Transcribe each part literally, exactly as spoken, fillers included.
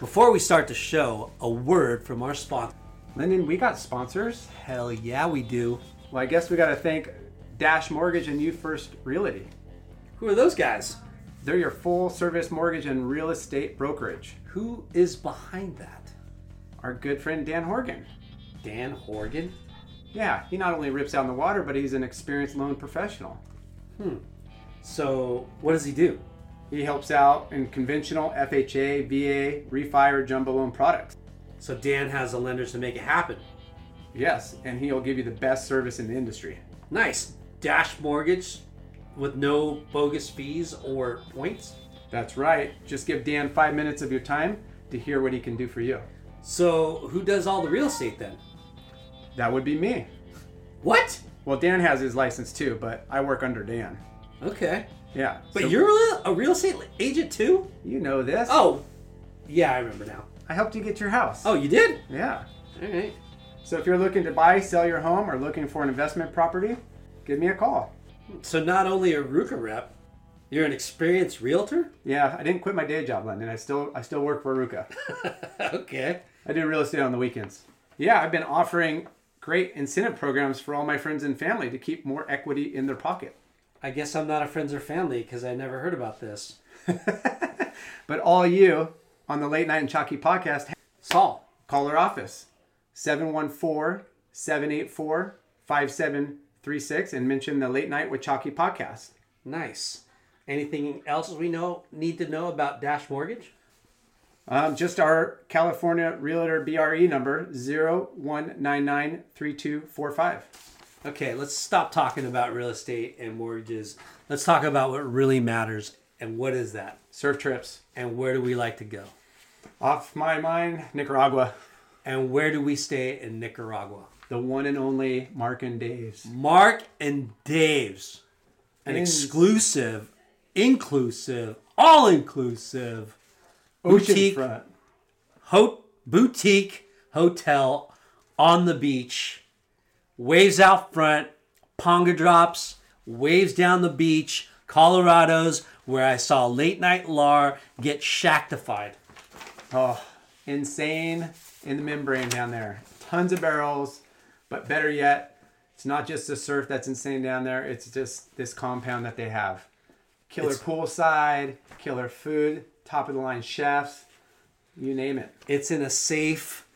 Before we start the show, a word from our sponsor. Lyndon, we got sponsors? Hell yeah, we do. Well, I guess we got to thank Dash Mortgage and You First Realty. Who are those guys? They're your full-service mortgage and real estate brokerage. Who is behind that? Our good friend Dan Horgan. Dan Horgan? Yeah, he not only rips out in the water, but he's an experienced loan professional. Hmm. So what does he do? He helps out in conventional F H A, V A, refi, or jumbo loan products. So Dan has the lenders to make it happen. Yes, and he'll give you the best service in the industry. Nice. Dash Mortgage with no bogus fees or points? That's right. Just give Dan five minutes of your time to hear what he can do for you. So who does all the real estate then? That would be me. What? Well, Dan has his license too, but I work under Dan. Okay. Yeah. But so, you're a real estate agent too? You know this. Oh, yeah, I remember now. I helped you get your house. Oh, you did? Yeah. All right. So if you're looking to buy, sell your home, or looking for an investment property, give me a call. So not only a Ruka rep, you're an experienced realtor? Yeah, I didn't quit my day job, Lyndon. I still I still work for Ruka. Okay. I do real estate on the weekends. Yeah, I've been offering great incentive programs for all my friends and family to keep more equity in their pocket. I guess I'm not a friends or family because I never heard about this. But all you on the Late Night and Chalky podcast, Saul, call our office, seven one four, seven eight four, five seven three six, and mention the Late Night with Chalky podcast. Nice. Anything else we know need to know about Dash Mortgage? Um, just our California Realtor B R E number, zero one nine nine three two four five. Okay, let's stop talking about real estate and mortgages. Let's talk about what really matters, and what is that? Surf trips. And where do we like to go? Off my mind, Nicaragua. And where do we stay in Nicaragua? The one and only Mark and Dave's. Mark and Dave's. An in- exclusive, inclusive, all-inclusive boutique, ho- boutique hotel on the beach. Waves out front, Ponga drops, waves down the beach, Colorado's, where I saw Late Night Lar get shactified. Oh, insane in the membrane down there. Tons of barrels, but better yet, it's not just the surf that's insane down there, it's just this compound that they have. Killer it's, poolside, killer food, top of the line chefs, you name it. It's in a safe,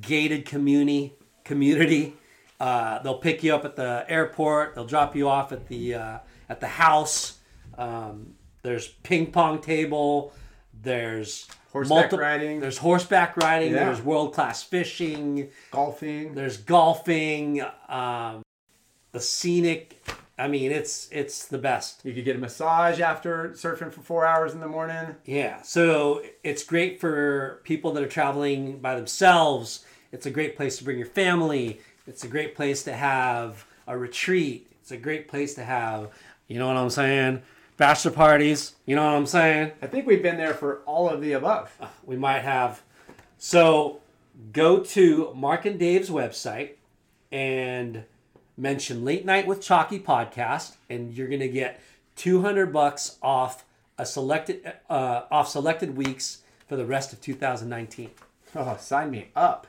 gated community. community. Uh, they'll pick you up at the airport. They'll drop you off at the uh, at the house. Um, there's ping pong table. There's horseback multi- riding. There's horseback riding. Yeah. There's world class fishing. Golfing. There's golfing. Um, the scenic. I mean, it's it's the best. You could get a massage after surfing for four hours in the morning. Yeah. So it's great for people that are traveling by themselves. It's a great place to bring your family. It's a great place to have a retreat. It's a great place to have, you know what I'm saying, bachelor parties. You know what I'm saying? I think we've been there for all of the above. Uh, we might have. So go to Mark and Dave's website and mention Late Night with Chalky podcast, and you're going to get two hundred bucks off a selected uh, off selected weeks for the rest of two thousand nineteen. Oh, sign me up.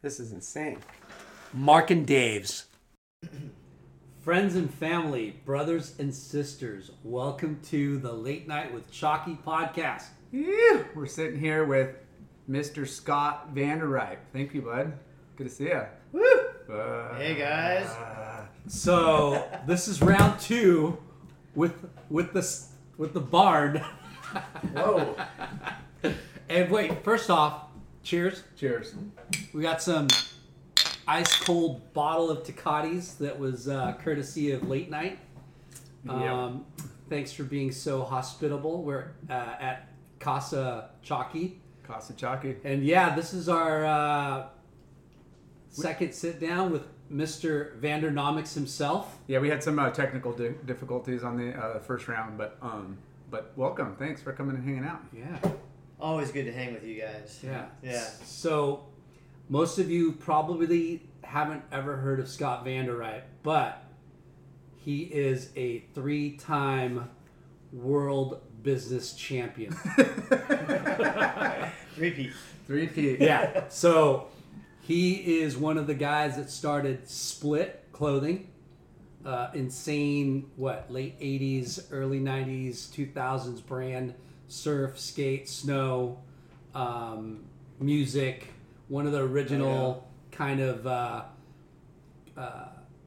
This is insane. Mark and Dave's. Friends and family, brothers and sisters, welcome to the Late Night with Chalky podcast. Yeah, we're sitting here with Mister Scott Vanderwijk. Thank you, bud. Good to see you. Woo! Uh, hey, guys. Uh, so this is round two with with the with the Bard. Whoa! And wait, first off, cheers. Cheers. We got some ice cold bottle of Tecati's that was uh, courtesy of Late Night. Um, yep. Thanks for being so hospitable. We're uh, at Casa Chalky. Kosachaki. And yeah, this is our uh, second sit down with Mister Vandernomics himself. Yeah, we had some uh, technical di- difficulties on the uh, first round, but um, but welcome. Thanks for coming and hanging out. Yeah. Always good to hang with you guys. Yeah. Yeah. So most of you probably haven't ever heard of Scott Vanderwijk, but he is a three-time world business champion. Three-peat. Three-peat. Yeah. So he is one of the guys that started Split Clothing. Uh, insane, what, late eighties, early nineties, two thousands brand. Surf, skate, snow, um, music. One of the original kind of uh, uh,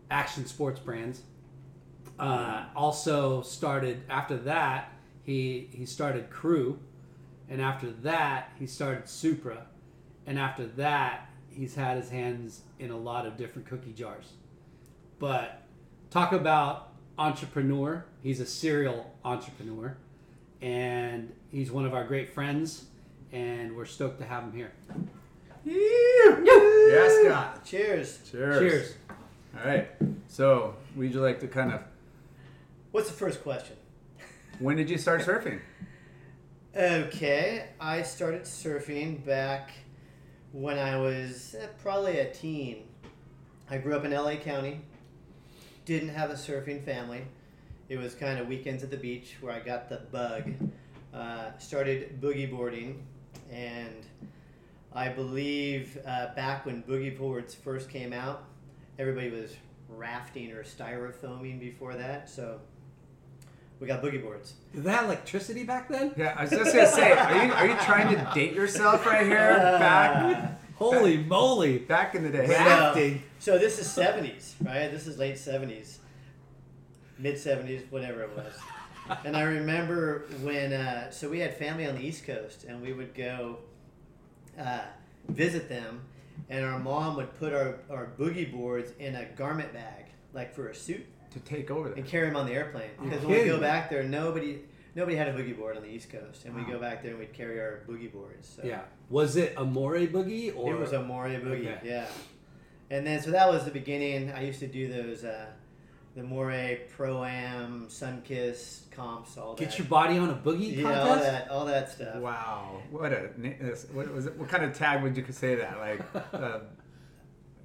action sports brands. Uh, also started, after that, he he started Crew. And after that, he started Supra. And after that, he's had his hands in a lot of different cookie jars. But talk about entrepreneur. He's a serial entrepreneur. And he's one of our great friends. And we're stoked to have him here. Yeah, yeah Scott. Cheers. Cheers. Cheers. All right. So, would you like to kind of... What's the first question? When did you start surfing? Okay. I started surfing back when I was probably a teen. I grew up in L A County. Didn't have a surfing family. It was kind of weekends at the beach where I got the bug. Uh, started boogie boarding. And I believe uh, back when boogie boards first came out, everybody was rafting or styrofoaming before that, so we got boogie boards. Did they have electricity back then? Yeah, I was just going to say, are you are you trying to date yourself right here? Uh, back, holy back, moly. Back in the day. Rafting. So, so this is seventies, right? This is late seventies, mid-seventies, whatever it was. And I remember when, uh, so we had family on the East Coast, and we would go uh, visit them. And our mom would put our, our boogie boards in a garment bag, like for a suit. To take over there. And carry them on the airplane. Because when we go back there, nobody nobody had a boogie board on the East Coast. And wow. We'd go back there and we'd carry our boogie boards. So. Yeah. Was it a More boogie? Or? It was a More boogie, okay. Yeah. And then, so that was the beginning. I used to do those, uh, the More Pro-Am, Sunkiss, comps, all that. Get your body on a boogie contest? Yeah, all that, all that stuff. Wow. What a, what was it, what kind of tag would you could say that? Like uh,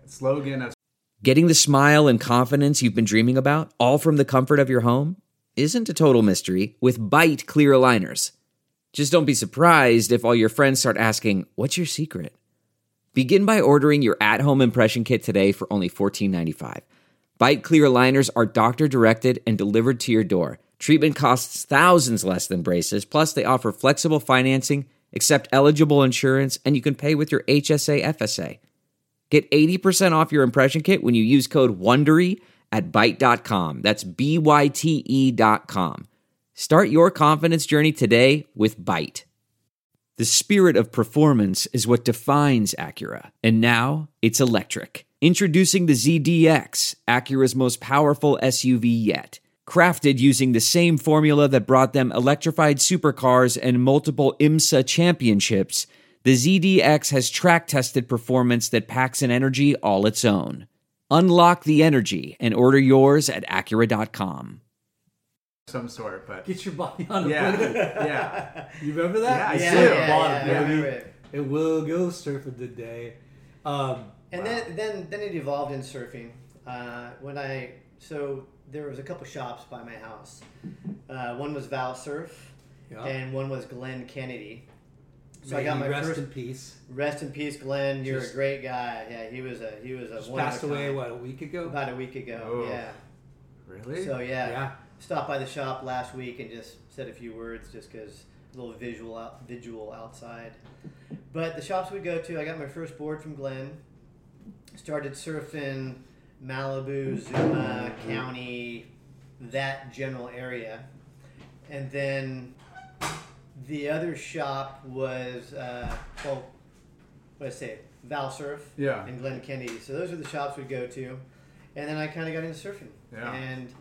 slogan of... Getting the smile and confidence you've been dreaming about, all from the comfort of your home, isn't a total mystery with Bite Clear Aligners. Just don't be surprised if all your friends start asking, what's your secret? Begin by ordering your at-home impression kit today for only fourteen dollars and ninety-five cents. Bite Clear Aligners are doctor-directed and delivered to your door. Treatment costs thousands less than braces, plus they offer flexible financing, accept eligible insurance, and you can pay with your H S A F S A. Get eighty percent off your impression kit when you use code WONDERY at Byte dot com. That's B Y T E dot com. Start your confidence journey today with Byte. The spirit of performance is what defines Acura. And now, it's electric. Introducing the Z D X, Acura's most powerful S U V yet. Crafted using the same formula that brought them electrified supercars and multiple IMSA championships, the Z D X has track-tested performance that packs an energy all its own. Unlock the energy and order yours at Acura dot com. Some sort, but... Get your body on a yeah, plane. Yeah. You remember that? Yeah, I yeah, yeah, bottom, yeah, yeah, I remember it. It will go surfing today. Um, and wow. then, then then it evolved in surfing. Uh, when I... So there was a couple shops by my house. Uh, one was Val Surf, yeah. And one was Glenn Kennedy. So Maybe I got my rest first, in peace. Rest in peace, Glenn. You're just, a great guy. Yeah, he was a he was a. Just passed away what a week ago. About a week ago. Oh, yeah. Really? So yeah, yeah. Stopped by the shop last week and just said a few words, just because a little visual out, visual outside. But the shops we go to, I got my first board from Glenn. Started surfing Malibu, Zuma, County, that general area, and then. The other shop was, uh, well, what did I say, Val Surf yeah. and Glenn Kennedy. So those were the shops we'd go to. And then I kind of got into surfing. Yeah. And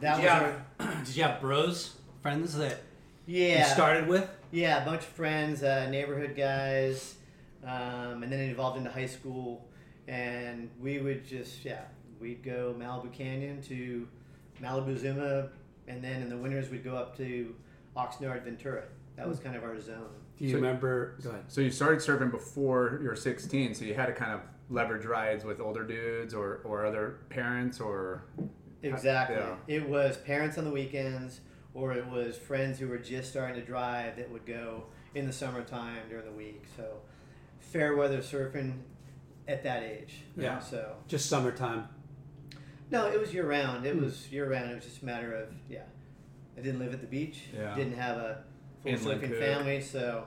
that did was you have, our... Did you have bros, friends that yeah. you started with? Yeah, a bunch of friends, uh, neighborhood guys, um, and then it evolved into high school. And we would just, yeah, we'd go Malibu Canyon to Malibu Zuma, and then in the winters we'd go up to Oxnard Ventura. That was kind of our zone. Do you so, remember? Go ahead. So you started surfing before you were sixteen, so you had to kind of leverage rides with older dudes or, or other parents or... Exactly. Yeah. It was parents on the weekends, or it was friends who were just starting to drive that would go in the summertime during the week. So fair weather surfing at that age. Yeah. Know, so just summertime. No, it was year round. It mm. was year round. It was just a matter of yeah. I didn't live at the beach. Yeah. Didn't have a full surfing family. So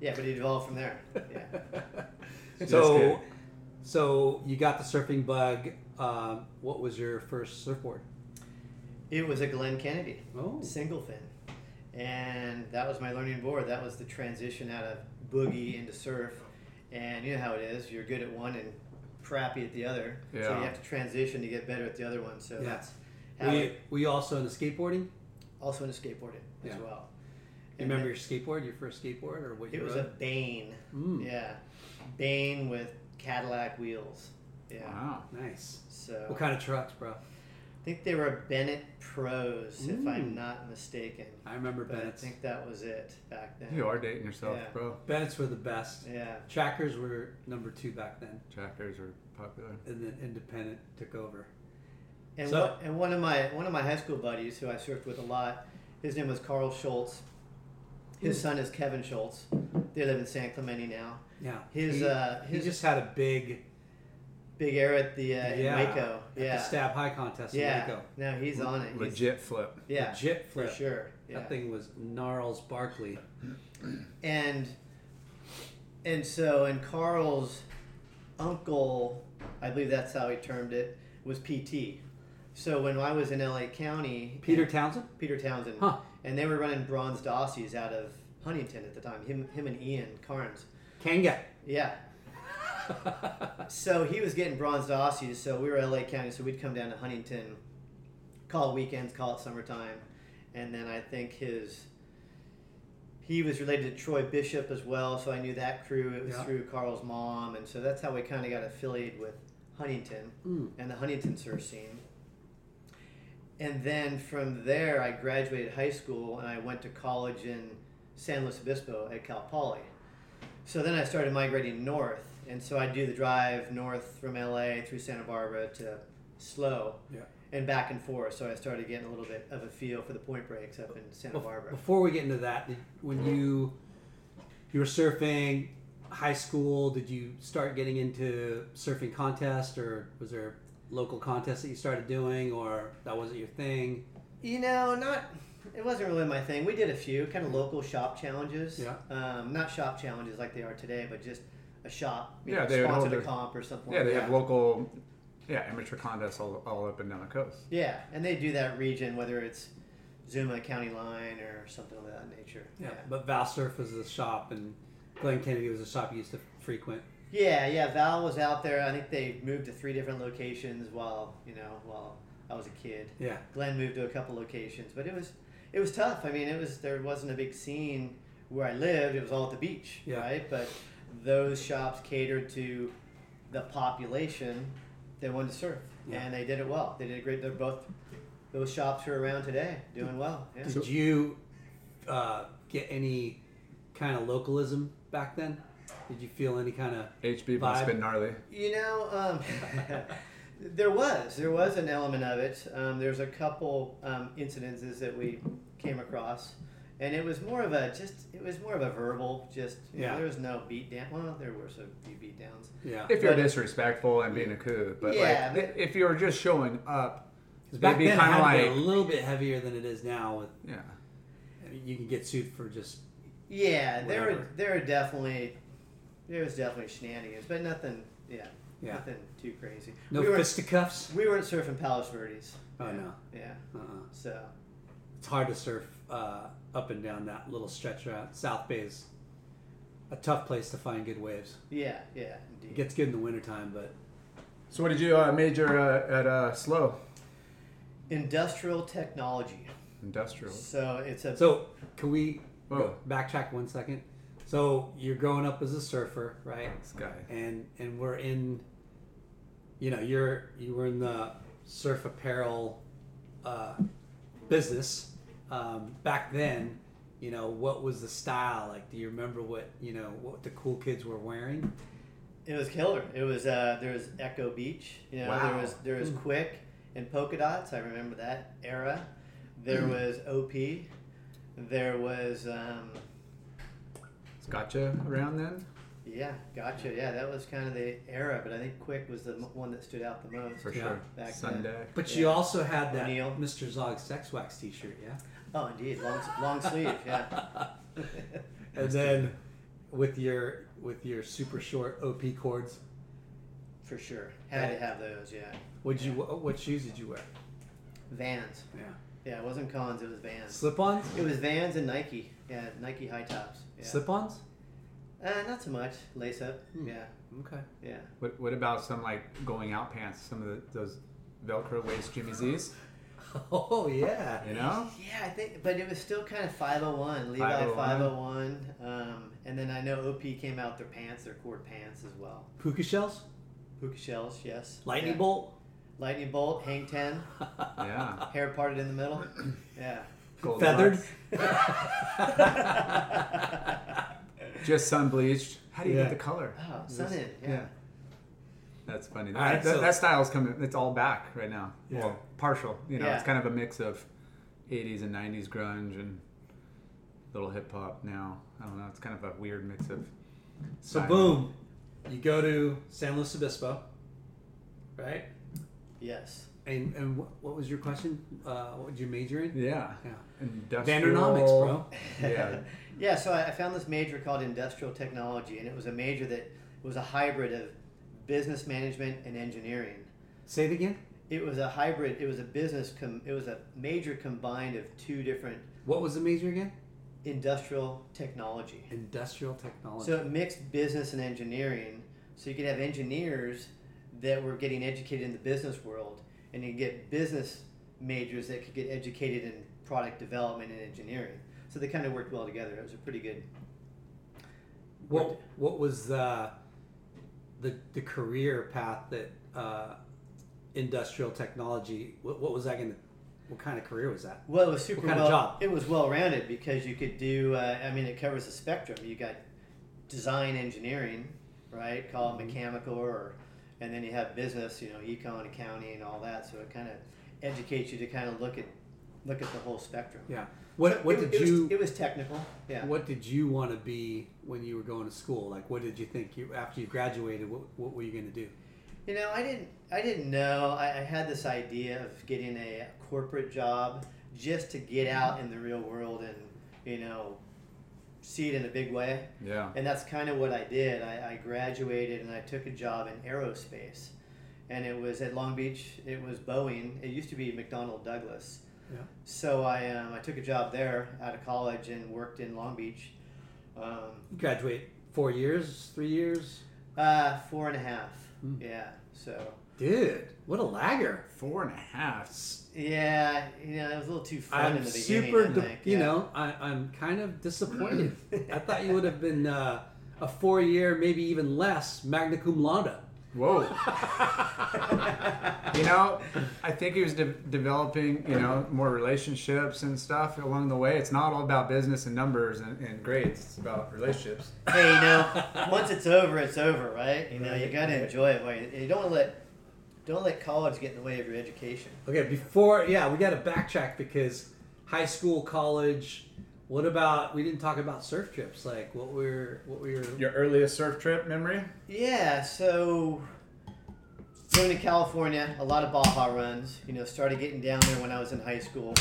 yeah, but it evolved from there. Yeah. so so you got the surfing bug. Um, what was your first surfboard? It was a Glenn Kennedy, oh. single fin, and that was my learning board. That was the transition out of boogie into surf, and you know how it is. You're good at one and crappy at the other, yeah. so you have to transition to get better at the other one. So yeah. that's how were you, it... Were you also into skateboarding? Also into skateboarding yeah. as well. You and remember then, your skateboard, your first skateboard? Or what? It was rode? a Bain, mm. yeah. Bain with Cadillac wheels. Yeah. Wow, nice. So, what kind of trucks, bro? I think they were Bennett Pros, Ooh. if I'm not mistaken. I remember Bennett's. I think that was it back then. You are dating yourself, yeah. bro. Bennett's were the best. Yeah. Trackers were number two back then. Trackers were popular. And then Independent took over. And so, what, and one of my one of my high school buddies who I surfed with a lot, his name was Carl Schultz. His son is Kevin Schultz. They live in San Clemente now. Yeah. His he, uh his, he just had a big Big air at the uh, yeah. in Waco. Yeah. At the Stab High contest yeah. in Waco. No, he's Le- on it. He's, legit flip. Yeah. Legit flip. For sure. Yeah. That thing was Gnarls Barkley. And and so, and Carl's uncle, I believe that's how he termed it, was P T. So when I was in L A County. Peter Townsend? Peter Townsend. Huh. And they were running Bronze Dossiers out of Huntington at the time. Him him and Ian Carnes. Kanga. Yeah. So he was getting Bronze Dossiers, so we were L A County, so we'd come down to Huntington, call it weekends, call it summertime, and then I think his he was related to Troy Bishop as well, so I knew that crew. It was yeah. through Carl's mom, and so that's how we kind of got affiliated with Huntington mm. and the Huntington surf scene. And then from there, I graduated high school, and I went to college in San Luis Obispo at Cal Poly. So then I started migrating north. And so I'd do the drive north from L A through Santa Barbara to S L O yeah. and back and forth. So I started getting a little bit of a feel for the point breaks up in Santa well, Barbara. Before we get into that, did, when you you were surfing high school, did you start getting into surfing contests, or was there local contests that you started doing, or that wasn't your thing? You know, not it wasn't really my thing. We did a few kind of local shop challenges. Yeah. Um, not shop challenges like they are today, but just a shop, you yeah, know, they sponsored a comp or something yeah, like that. Yeah, they have local yeah, amateur contests all, all up and down the coast. Yeah, and they do that region, whether it's Zuma County Line or something of that nature. Yeah, yeah. But Val Surf was the shop, and Glenn Kennedy was the shop you used to frequent. Yeah, yeah, Val was out there. I think they moved to three different locations while, you know, while I was a kid. Yeah. Glenn moved to a couple locations, but it was it was tough. I mean, it was there wasn't a big scene where I lived. It was all at the beach, yeah. right? But those shops catered to the population that wanted to surf, yeah. and they did it well. They did a great. They're both those shops are around today, doing well. Yeah. Did you uh, get any kind of localism back then? Did you feel any kind of H B must been gnarly? You know, um, there was there was an element of it. Um, There's a couple um, incidences that we came across. And it was more of a just. It was more of a verbal. Just you yeah. know, there was no beat down. Well, there were some few beat downs. Yeah. If you're but disrespectful and being a coup, but yeah, like but if you're just showing up, back then kind of like a little bit heavier than it is now. With, yeah. I mean, you can get sued for just. Yeah, whatever. there were there were definitely there was definitely shenanigans, but nothing. Yeah. Yeah. Nothing too crazy. No we fisticuffs. We weren't surfing Palos Verdes. Oh yeah. no. Yeah. Uh-uh. So. It's hard to surf. Uh, up and down that little stretch route. South Bay is a tough place to find good waves. Yeah, yeah, indeed. It gets good in the wintertime, but... So what did you uh, major uh, at uh, S L O? Industrial Technology. industrial. So it's a. So can we go backtrack one second? So you're growing up as a surfer, right? This guy. And and we're in. You know, you're you were in the surf apparel uh, business um, back then. You know, what was the style like? Do you remember what you know what the cool kids were wearing? It was killer. It was uh, there was Echo Beach. You know, wow. there was there was Quick and polka dots. I remember that era. There was O P. There was um, was Gotcha around then. Yeah, Gotcha. Yeah, that was kind of the era, but I think Quick was the one that stood out the most. For sure. Back Sunday. Then. But yeah. You also had that O'Neil. Mister Zog Sex Wax T-shirt. Yeah. Oh, indeed, long long sleeve. Yeah. And then with your. With your super short O P cords, for sure had yeah. to have those. Yeah. What yeah. you what shoes did you wear? Vans. Yeah. Yeah, it wasn't Cons. It was Vans. Slip-ons. It was Vans and Nike. Yeah, Nike high tops. Yeah. Slip-ons. Uh, not so much. Lace up. Hmm. Yeah. Okay. Yeah. What What about some like going out pants? Some of the, those Velcro waist Jimmy Z's. Oh yeah. You know? Yeah, I think, but it was still kind of five oh one, Levi five oh one. Um, and then I know O P came out with their pants, their cord pants as well. Puka shells? Puka shells, yes. Lightning yeah. bolt? Lightning bolt, hang ten. Yeah. Hair parted in the middle. Yeah. Gold feathered? Just sun bleached. How do you yeah. get the color? Oh, sun in, yeah. yeah. That's funny. That, right, that, so, that style's coming. It's all back right now. Yeah. Well, partial. You know, yeah. It's kind of a mix of eighties and nineties grunge and a little hip hop now. I don't know. It's kind of a weird mix of. So style. Boom, you go to San Luis Obispo, right? Yes. And and wh- what was your question? Uh, what would you major in? Yeah. Yeah. Industrial. Vandernomics, bro. Yeah. Yeah. So I found this major called Industrial Technology, and it was a major that was a hybrid of business management and engineering. Say it again. It was a hybrid. It was a business. Com, it was a major combined of two different. What was the major again? Industrial technology. Industrial technology. So it mixed business and engineering. So you could have engineers that were getting educated in the business world, and you could get business majors that could get educated in product development and engineering. So they kind of worked well together. It was a pretty good. What What was the the the career path that uh, industrial technology, what, what was that going to, what kind of career was that? Well, it was super what kind well, of job? It was well-rounded because you could do, uh, I mean, it covers the spectrum. You got design engineering, right? Call it mechanical or, and then you have business, you know, econ, accounting and all that. So it kind of educates you to kind of look at, look at the whole spectrum. Yeah. What so what it, did it you was, it was technical. Yeah. What did you want to be when you were going to school? Like what did you think you after you graduated what what were you going to do? You know, I didn't I didn't know. I, I had this idea of getting a corporate job just to get out in the real world and, you know, see it in a big way. Yeah. And that's kind of what I did. I, I graduated and I took a job in aerospace. And it was at Long Beach. It was Boeing. It used to be McDonnell Douglas. Yeah. So I um, I took a job there out of college and worked in Long Beach. Um, you graduate four years, three years? Uh, four and a half. Mm. Yeah. So. Dude, what a lagger! Four and a half. Yeah, you know, it was a little too fun I'm in the beginning. I'm super, di- you yeah. know, I, I'm kind of disappointed. I thought you would have been uh, a four-year, maybe even less, magna cum laude. Whoa. You know, I think he was de- developing, you know, more relationships and stuff along the way. It's not all about business and numbers and, and grades. It's about relationships. Hey, you know, once it's over, it's over, right? You know, you got to enjoy it. While you, you don't let don't let college get in the way of your education. Okay, before, yeah, we got to backtrack because high school, college, what about, we didn't talk about surf trips, like what were, what were your... Your earliest surf trip memory? Yeah, so going to California, a lot of Baja runs, you know, started getting down there when I was in high school,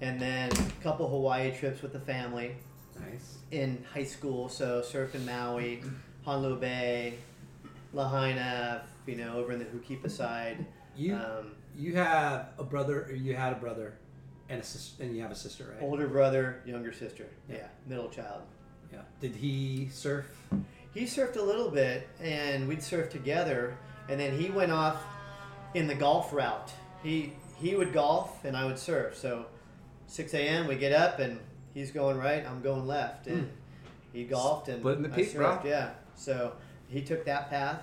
and then a couple Hawaii trips with the family. Nice. In high school, so surfing Maui, Honolulu Bay, Lahaina, you know, over in the Hukipa side. You, um, you have a brother, or you had a brother. And, a sis- and you have a sister, right? Older brother, younger sister. Yeah. yeah. Middle child. Yeah. Did he surf? He surfed a little bit, and we'd surf together. And then he went off in the golf route. He he would golf, and I would surf. So six a.m. we get up and he's going right, I'm going left, and mm. he golfed and splitting the peak, bro. Yeah, so he took that path,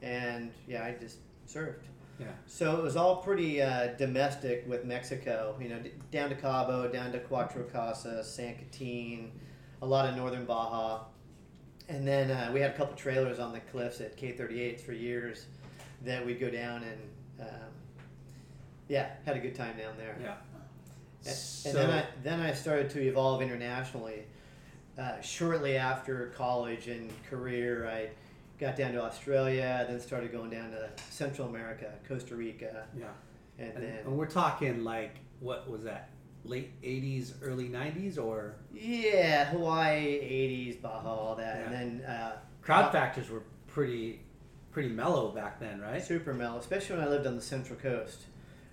and yeah, I just surfed. Yeah. So it was all pretty uh, domestic with Mexico, you know, d- down to Cabo, down to Cuatro Casas, San Quintín, a lot of northern Baja. And then uh, we had a couple trailers on the cliffs at K thirty-eights for years that we'd go down and, um, yeah, had a good time down there. Yeah. And, so, and then I then I started to evolve internationally. Uh, shortly after college and career, I got down to Australia, then started going down to Central America, Costa Rica. Yeah. And, and then... And we're talking, like, what was that? Late eighties, early nineties, or...? Yeah, Hawaii, eighties, Baja, all that. Yeah. And then... Uh, Crowd uh, factors were pretty pretty mellow back then, right? Super mellow, especially when I lived on the Central Coast.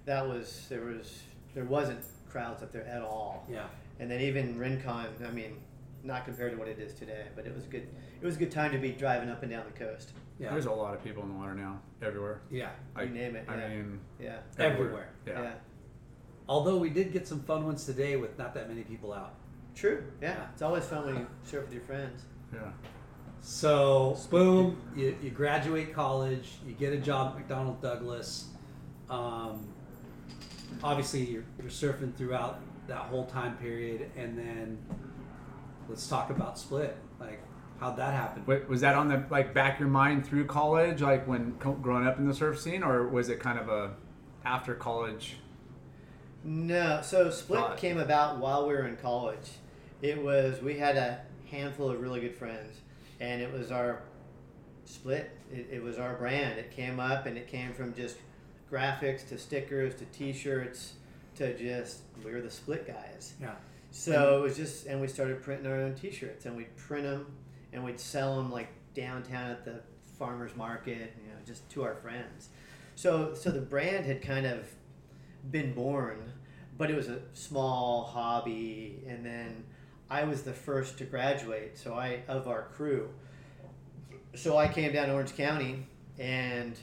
That was... There was... There wasn't crowds up there at all. Yeah. And then even Rincon, I mean... Not compared to what it is today, but it was good. It was a good time to be driving up and down the coast. Yeah, there's a lot of people in the water now, everywhere. Yeah, I, you name it. I yeah. mean, yeah, everywhere. Yeah. yeah. Although we did get some fun ones today with not that many people out. True. Yeah, yeah. It's always fun when you surf with your friends. Yeah. So boom, you you graduate college, you get a job at McDonnell Douglas. Um, obviously, you're you're surfing throughout that whole time period, and then. Let's talk about Split, like how'd that happen. Wait, was that on the like back of your mind through college, like when co- growing up in the surf scene, or was it kind of a after college? No, so Split thought. Came about while we were in college. It was we had a handful of really good friends, and it was our Split. It, it was our brand. It came up, and it came from just graphics to stickers to T-shirts to just we were the Split guys. Yeah. So it was just, and we started printing our own T-shirts, and we'd print them, and we'd sell them like downtown at the farmers market, you know, just to our friends. So, so the brand had kind of been born, but it was a small hobby. And then I was the first to graduate, so I of our crew. So I came down to Orange County, and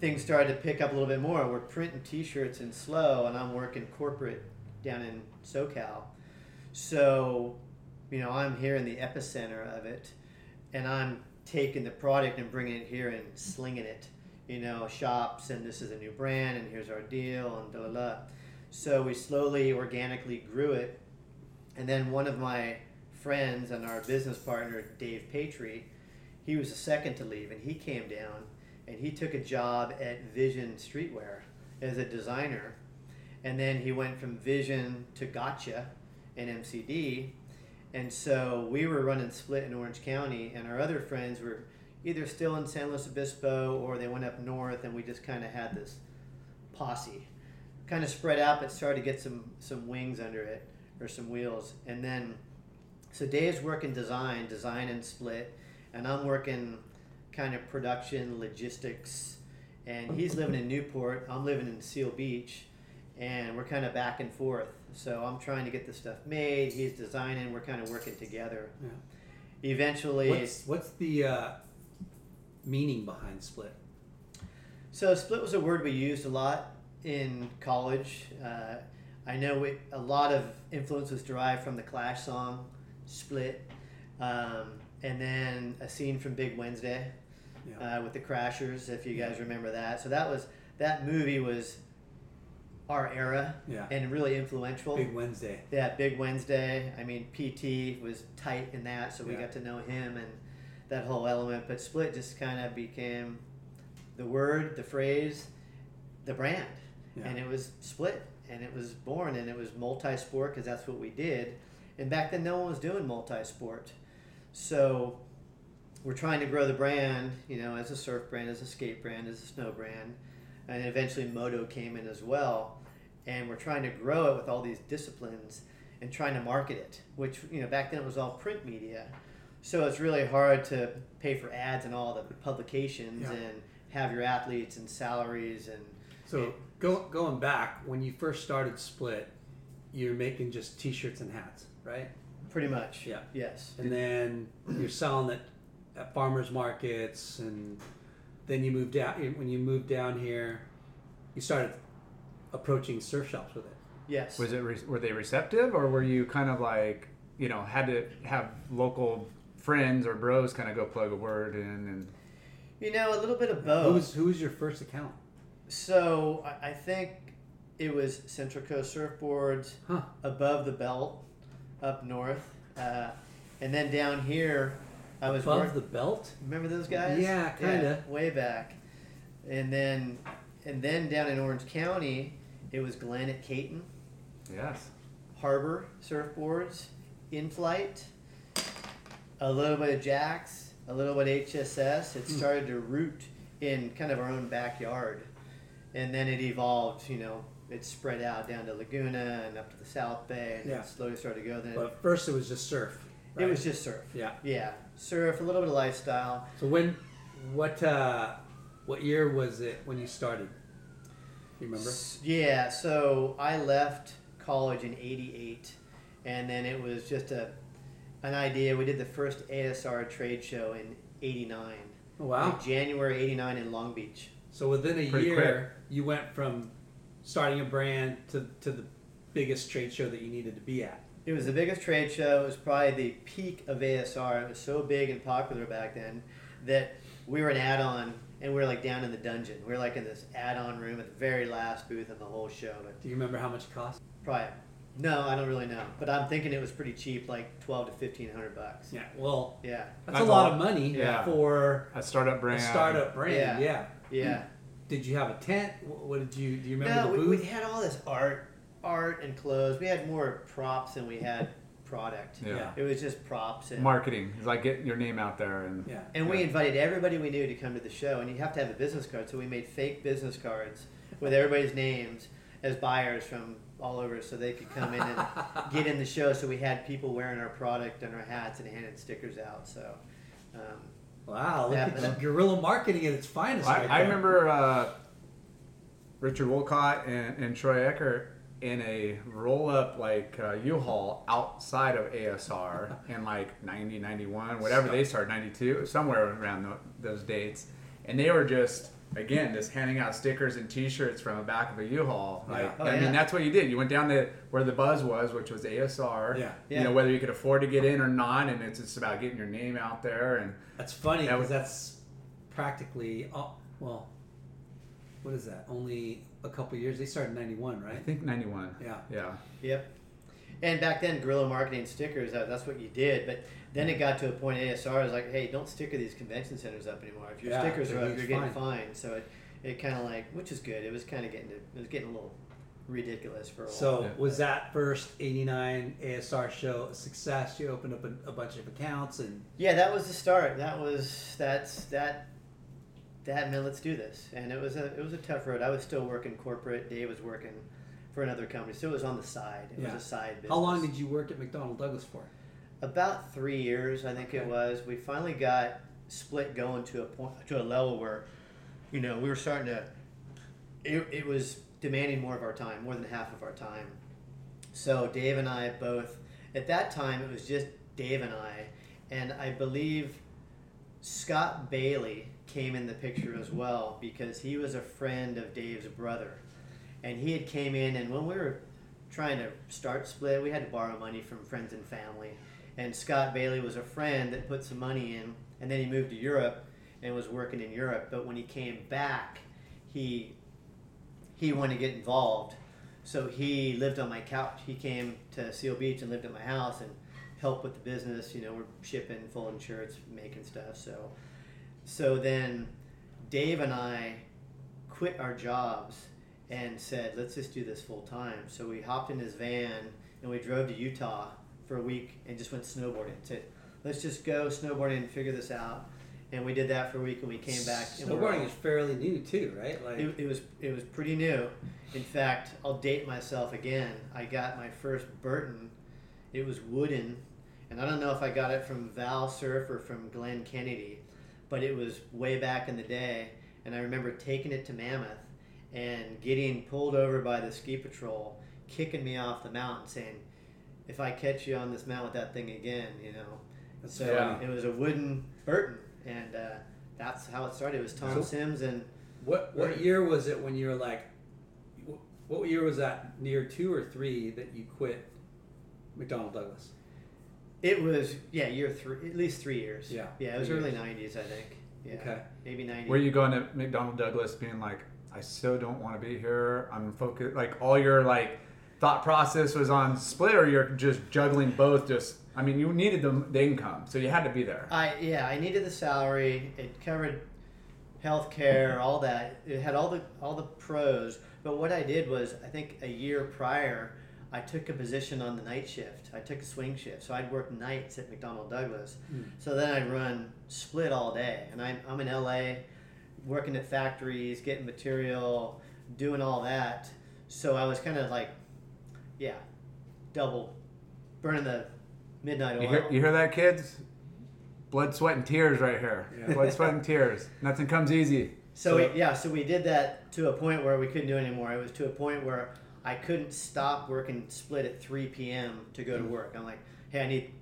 things started to pick up a little bit more. We're printing T-shirts in Slow, and I'm working corporate down in SoCal. So, you know, I'm here in the epicenter of it, and I'm taking the product and bringing it here and slinging it, you know, shops, and this is a new brand, and here's our deal, and blah, blah, blah. So we slowly, organically grew it. And then one of my friends and our business partner, Dave Patrie, he was the second to leave, and he came down, and he took a job at Vision Streetwear as a designer. And then he went from Vision to Gotcha and M C D. And so we were running Split in Orange County, and our other friends were either still in San Luis Obispo or they went up north, and we just kind of had this posse. Kind of spread out, but started to get some, some wings under it or some wheels. And then, so Dave's working design, design and Split, and I'm working kind of production, logistics. And he's living in Newport, I'm living in Seal Beach. And we're kind of back and forth. So I'm trying to get this stuff made. He's designing. We're kind of working together. Yeah. Eventually... What's, what's the uh, meaning behind Split? So Split was a word we used a lot in college. Uh, I know it, a lot of influence was derived from the Clash song, Split. Um, and then a scene from Big Wednesday yeah. uh, with the Crashers, if you guys yeah. remember that. So that was that movie was... our era yeah. and really influential. Big Wednesday. Yeah, Big Wednesday. I mean, P T was tight in that, so we yeah. got to know him and that whole element. But Split just kind of became the word, the phrase, the brand. Yeah. And it was Split, and it was born, and it was multi-sport because that's what we did. And back then, no one was doing multi-sport. So we're trying to grow the brand, you know, as a surf brand, as a skate brand, as a snow brand. And eventually Moto came in as well, and we're trying to grow it with all these disciplines and trying to market it, which, you know, back then it was all print media, so it's really hard to pay for ads and all the publications yeah. and have your athletes and salaries. And so it, go, going back when you first started Split, you're making just t-shirts and hats, right? Pretty much. Yeah. Yes. And then you're selling it at farmers markets, and then you moved down. When you moved down here, you started approaching surf shops with it. Yes. Was it re- were they receptive, or were you kind of like, you know, had to have local friends or bros kind of go plug a word in? And you know, a little bit of both. Who was, who was your first account? So I think it was Central Coast Surfboards, huh. Above the Belt up north, uh, and then down here I was above work- the belt. Remember those guys? Yeah, kind of. Yeah, way back, and then and then down in Orange County it was Glenn at Caton. Yes. Harbor Surfboards, In Flight, a little bit of Jax, a little bit of H S S. It started to root in kind of our own backyard. And then it evolved, you know, it spread out down to Laguna and up to the South Bay, and yeah. it slowly started to go. Then but it, first it was just surf. Right? It was just surf. Yeah. Yeah. Surf, a little bit of lifestyle. So when, what uh, what year was it when you started? You remember? S- yeah, so I left college in eighty-eight, and then it was just a an idea. We did the first A S R trade show in eighty-nine. Oh, wow. In January eighty-nine in Long Beach. So within a Pretty year, quick. You went from starting a brand to, to the biggest trade show that you needed to be at. It was the biggest trade show. It was probably the peak of A S R. It was so big and popular back then that we were an add-on, and we were like down in the dungeon. We were like in this add-on room at the very last booth of the whole show. But do you remember how much it cost? Probably. No, I don't really know. But I'm thinking it was pretty cheap, like twelve to fifteen hundred bucks. Yeah. Well. Yeah. That's, that's a lot, lot of money yeah. for a startup brand. A startup brand. Yeah. yeah. Yeah. Did you have a tent? What did you, do you remember no, the booth? No, we, we had all this art, art and clothes. We had more props than we had product. Yeah. yeah. It was just props. And marketing. It's like getting your name out there. And yeah. And yeah. we invited everybody we knew to come to the show, and you have to have a business card. So we made fake business cards with everybody's names as buyers from all over so they could come in and get in the show. So we had people wearing our product and our hats and handing stickers out. So, um, wow, look yeah, at the guerrilla marketing at its finest. Well, right I, I remember uh, Richard Wolcott and, and Troy Eckert in a roll-up like uh, U-Haul outside of A S R in like ninety, ninety-one, whatever so, they started, ninety-two, somewhere around the, those dates. And they were just, again, just handing out stickers and T-shirts from the back of a U-Haul. Like, yeah. oh, I yeah. mean, that's what you did. You went down the where the buzz was, which was A S R. Yeah. yeah. You know, whether you could afford to get in or not, and it's just about getting your name out there. And that's funny because that that's practically all, well, what is that? Only a couple years. They started in ninety-one, right? I think ninety-one. Yeah. Yeah. Yep. And back then, guerrilla marketing stickers—that's what you did. But then it got to a point. A S R was like, "Hey, don't sticker these convention centers up anymore. If your yeah, stickers are up, you're getting fined." So it, it kind of like, which is good. It was kind of getting, to, it was getting a little ridiculous for a while. So was that first eighty-nine A S R show a success? You opened up a, a bunch of accounts, and yeah, that was the start. That was that's that. That meant let's do this, and it was a it was a tough road. I was still working corporate. Dave was working for another company, so it was on the side. It yeah. was a side business. How long did you work at McDonnell Douglas for? About three years, I think okay. it was. We finally got Split going to a point, to a level where, you know, we were starting to. It, it was demanding more of our time, more than half of our time. So Dave and I both. At that time, it was just Dave and I, and I believe Scott Bailey came in the picture as well because he was a friend of Dave's brother. And he had came in, and when we were trying to start Split, we had to borrow money from friends and family. And Scott Bailey was a friend that put some money in, and then he moved to Europe and was working in Europe. But when he came back, he he wanted to get involved. So he lived on my couch. He came to Seal Beach and lived at my house and helped with the business. You know, we're shipping, folding shirts, making stuff. So, so then Dave and I quit our jobs and said, let's just do this full time. So we hopped in his van and we drove to Utah for a week and just went snowboarding. Said, let's just go snowboarding and figure this out. And we did that for a week and we came back. And snowboarding is fairly new too, right? Like it, it was it was pretty new. In fact, I'll date myself again. I got my first Burton. It was wooden. And I don't know if I got it from Val Surf or from Glenn Kennedy, but it was way back in the day. And I remember taking it to Mammoth and getting pulled over by the ski patrol, kicking me off the mountain, saying, if I catch you on this mountain with that thing again, you know. That's so yeah. It was a wooden Burton, and uh, that's how it started. It was Tom so, Sims. And what what year was it when you were like, What year was that? Near two or three that you quit McDonnell Douglas? It was yeah, year three, at least three years. Yeah, yeah, it was early nineties, I think. Yeah, okay, maybe ninety. Were you going to McDonnell Douglas being like, I so don't want to be here. I'm focused. Like all your like thought process was on Split, or you're just juggling both. Just I mean, you needed the, the income, so you had to be there. I yeah, I needed the salary. It covered healthcare, all that. It had all the all the pros. But what I did was, I think a year prior, I took a position on the night shift. I took a swing shift. So I'd work nights at McDonnell Douglas. Mm. So then I'd run Split all day. And I'm, I'm in L A, working at factories, getting material, doing all that. So I was kind of like, yeah, double, burning the midnight oil. You hear, you hear that, kids? Blood, sweat, and tears right here. Yeah. Blood, sweat, and tears. Nothing comes easy. So, so we, yeah, so we did that to a point where we couldn't do it anymore. It was to a point where I couldn't stop working Split at three p.m. to go to work. I'm like, hey, I need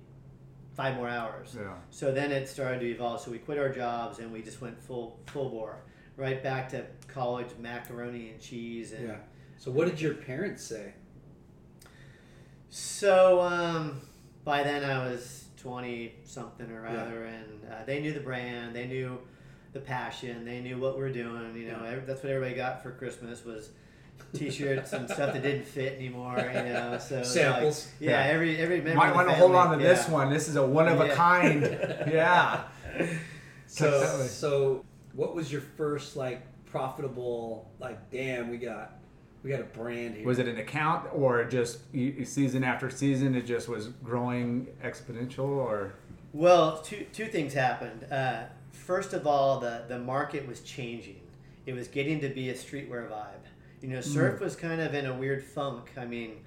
five more hours. Yeah. So then it started to evolve. So we quit our jobs and we just went full full bore, right back to college macaroni and cheese. And yeah. So what did your parents say? So um, by then I was twenty-something or other, yeah. and uh, they knew the brand. They knew the passion, they knew what we were doing, you know, yeah. every, that's what everybody got for Christmas was t-shirts and stuff that didn't fit anymore, you know, so. Samples. Like, yeah, yeah, every, every member might want to hold on to yeah. this one. This is a one of yeah. a kind. yeah. So, so what was your first like profitable, like, damn, we got, we got a brand here. Was it an account or just you, season after season, it just was growing exponential or? Well, two, two things happened. Uh, First of all, the, the market was changing. It was getting to be a streetwear vibe. You know, surf was kind of in a weird funk. I mean,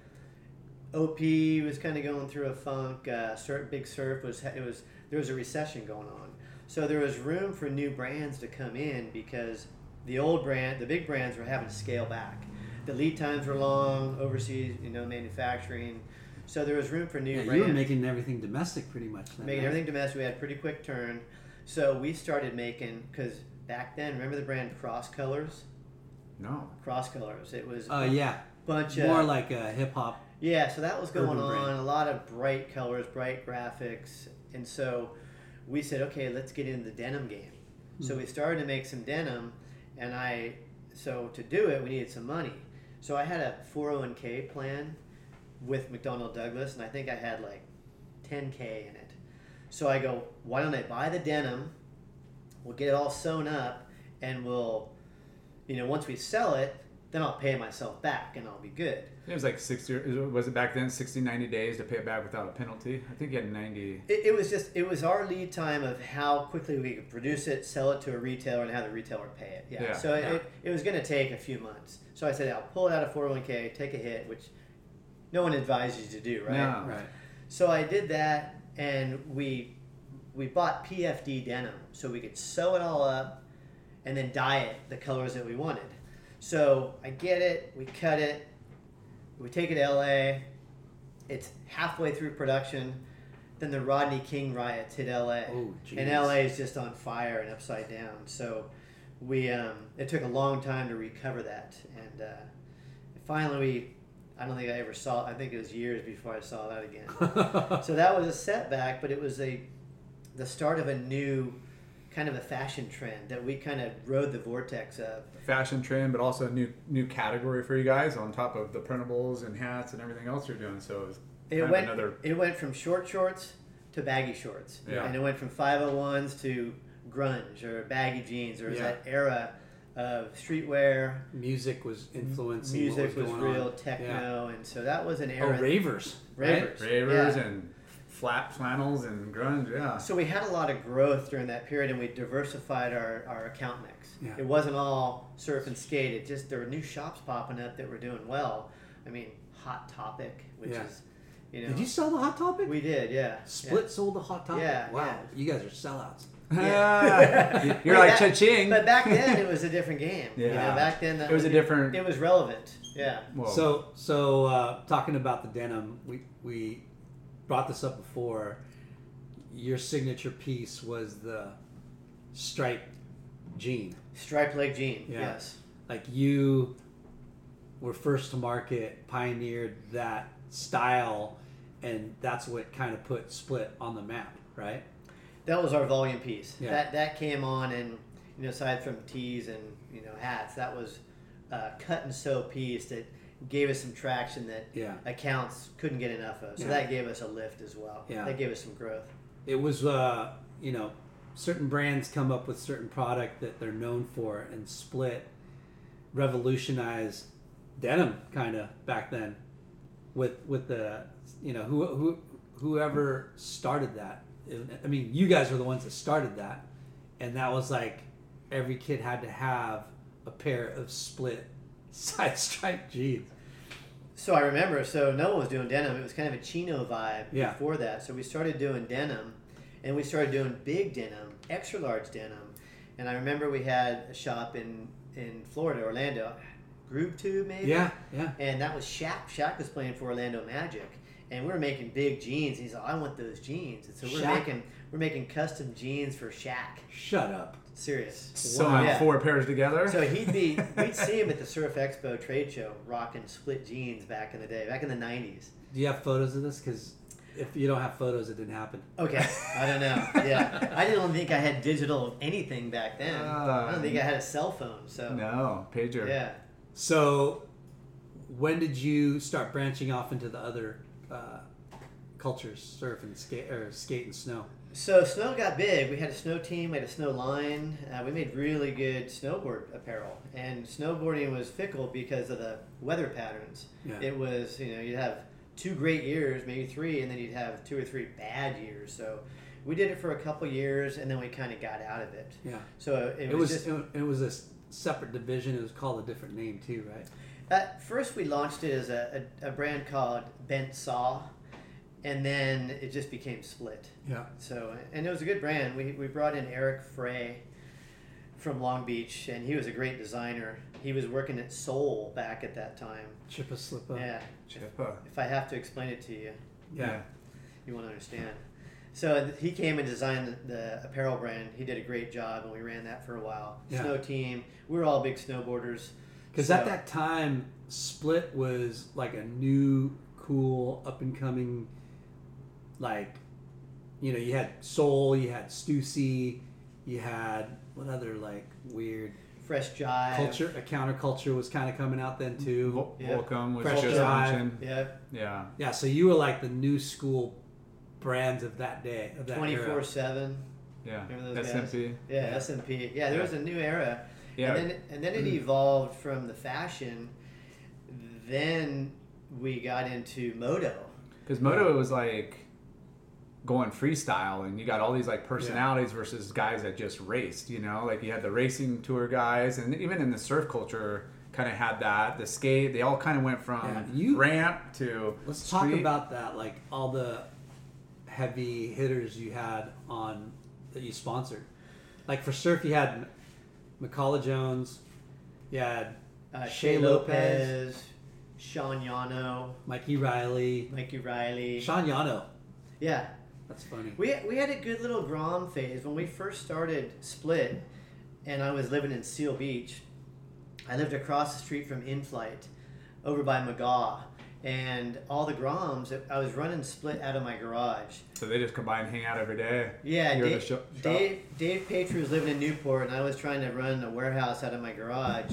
O P was kind of going through a funk. Uh, surf, Big Surf was it was there was a recession going on, so there was room for new brands to come in because the old brand, the big brands, were having to scale back. The lead times were long overseas, you know, manufacturing. So there was room for new yeah, brands. You were making everything domestic, pretty much. Then, making right? everything domestic. We had a pretty quick turn. So we started making, because back then, remember the brand Cross Colors? No. Cross Colors. It was uh, a yeah. bunch More of... More like a hip-hop. Yeah, so that was going on. Brand. A lot of bright colors, bright graphics. And so we said, okay, let's get into the denim game. Mm-hmm. So we started to make some denim. And I, so to do it, we needed some money. So I had a four oh one k plan with McDonnell Douglas. And I think I had like ten k in it. So I go, why don't I buy the denim, we'll get it all sewn up, and we'll, you know, once we sell it, then I'll pay myself back and I'll be good. It was like sixty, was it back then, sixty, ninety days to pay it back without a penalty? I think you had ninety. It, it was just, it was our lead time of how quickly we could produce it, sell it to a retailer, and have the retailer pay it. Yeah. yeah. So yeah. It, it was going to take a few months. So I said, I'll pull it out of four oh one k, take a hit, which no one advises you to do, right? No, right. So I did that. And we we bought P F D denim so we could sew it all up and then dye it the colors that we wanted. So I get it, we cut it, we take it to L A, it's halfway through production, then the Rodney King riots hit L A. Oh, geez. And L A is just on fire and upside down. So we um, it took a long time to recover that. And uh, finally we... I don't think I ever saw it. I think it was years before I saw that again. So that was a setback, but it was a the start of a new kind of a fashion trend that we kind of rode the vortex of. Fashion trend, but also a new new category for you guys on top of the printables and hats and everything else you're doing. So it was kind it of went, another... It went from short shorts to baggy shorts. Yeah. And it went from five oh ones to grunge or baggy jeans or yeah. that era of streetwear. Music was influencing music what was, was going real on. Techno yeah. and so that was an era. Oh, ravers ravers right? ravers yeah. and flat flannels and grunge. Yeah so we had a lot of growth during that period, and we diversified our, our account mix. yeah. It wasn't all surf and skate. It just there were new shops popping up that were doing well. I mean, Hot Topic, which yeah. is you know did you sell the Hot Topic? We did. yeah Split yeah. sold the Hot Topic. yeah wow yeah. You guys are sellouts. Yeah. yeah. You're but like that, cha-ching. But back then it was a different game. Yeah. You know, back then that it was, was a different. It was relevant. Yeah. Whoa. So so uh, talking about the denim, we we brought this up before. Your signature piece was the striped jean. Striped leg jean. Yeah. Yes. Like you were first to market, pioneered that style, and that's what kind of put Split on the map, right? That was our volume piece. Yeah. That that came on, and you know, aside from tees and you know hats, that was a cut and sew piece that gave us some traction that yeah. accounts couldn't get enough of. So yeah. that gave us a lift as well. Yeah. That gave us some growth. It was, uh, you know, certain brands come up with certain product that they're known for, and Split revolutionized denim kind of back then with with the, you know, who who whoever started that. I mean, you guys were the ones that started that, and that was like every kid had to have a pair of Split side stripe jeans. So I remember, so no one was doing denim. It was kind of a chino vibe yeah. before that. So we started doing denim, and we started doing big denim, extra large denim. And I remember we had a shop in, in Florida, Orlando, Groove Tube maybe? Yeah, yeah. And that was Shaq. Shaq was playing for Orlando Magic. And we were making big jeans. And he's like, I want those jeans. And so we're Shaq? making we're making custom jeans for Shaq. Shut up. Serious. So wow. yeah. four pairs together. So he'd be we'd see him at the Surf Expo trade show rocking Split jeans back in the day, back in the nineties. Do you have photos of this? Because if you don't have photos, it didn't happen. Okay. I don't know. Yeah. I didn't think I had digital anything back then. Uh, I don't think I had a cell phone. So no, pager. Yeah. So when did you start branching off into the other Uh, cultures, surf and skate, or skate and snow? So snow got big. We had a snow team, we had a snow line. Uh, we made really good snowboard apparel, and snowboarding was fickle because of the weather patterns. Yeah. It was, you know, you'd have two great years, maybe three, and then you'd have two or three bad years. So we did it for a couple years, and then we kind of got out of it. Yeah. So it, it was, was just, it was a separate division. It was called a different name too, right? At first, we launched it as a, a, a brand called Bent Saw, and then it just became Split. Yeah. So, and it was a good brand. We we brought in Eric Frey from Long Beach, and he was a great designer. He was working at Seoul back at that time. Chippa Slippa. Yeah. Chippa. If, if I have to explain it to you, yeah, yeah. you won't understand. So he came and designed the, the apparel brand. He did a great job, and we ran that for a while. Yeah. Snow team. We were all big snowboarders. Because at that time, Split was like a new, cool, up-and-coming, like, you know, you had Soul, you had Stussy, you had, what other, like, weird... Fresh Jive. Culture, a counterculture was kind of coming out then, too. Vol- yeah. Volcom was Fresh just mentioned. Yeah. Yeah. Yeah, so you were like the new school brands of that day, of that twenty-four seven. Yeah. Remember those S M P. Guys? Yeah, yeah, S M P. Yeah, there yeah. was a new era. Yeah. And then, and then it evolved from the fashion. Then we got into moto. Because moto yeah. was like going freestyle, and you got all these like personalities yeah. versus guys that just raced, you know? Like you had the racing tour guys, and even in the surf culture kind of had that. The skate, they all kind of went from yeah, you, ramp to Let's street. Talk about that, like all the heavy hitters you had on that you sponsored. Like for surf, you had... McCalla Jones, you had uh, Shea Lopez, Lopez, Sean Yano, Mikey Riley, Mikey Riley, Sean Yano. Yeah, that's funny. We we had a good little Grom phase when we first started Split, and I was living in Seal Beach. I lived across the street from InFlight, over by Magaw. And all the Groms, I was running Split out of my garage. So they just combine and hang out every day? Yeah, Dave, sh- Dave, Dave Patrie was living in Newport, and I was trying to run a warehouse out of my garage.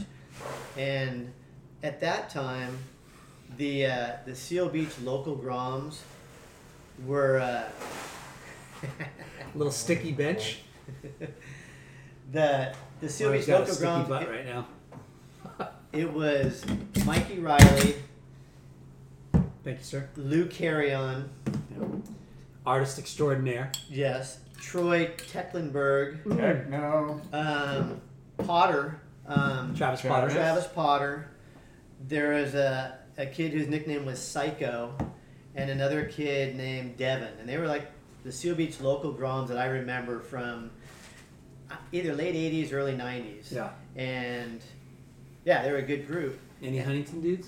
And at that time, the uh, the Seal Beach local Groms were... Uh, a little sticky bench? the the Seal Beach local Groms... Butt it, right now. It was Mikey Riley... Thank you, sir. Lou Carrion. Artist extraordinaire. Yes. Troy Tecklenburg. Heck no. Um, Potter. Um, Travis, Travis Potter. Travis Potter. There was a, a kid whose nickname was Psycho, and another kid named Devin. And they were like the Seal Beach local Groms that I remember from either late eighties, early nineties. Yeah. And yeah, they were a good group. Any Huntington dudes?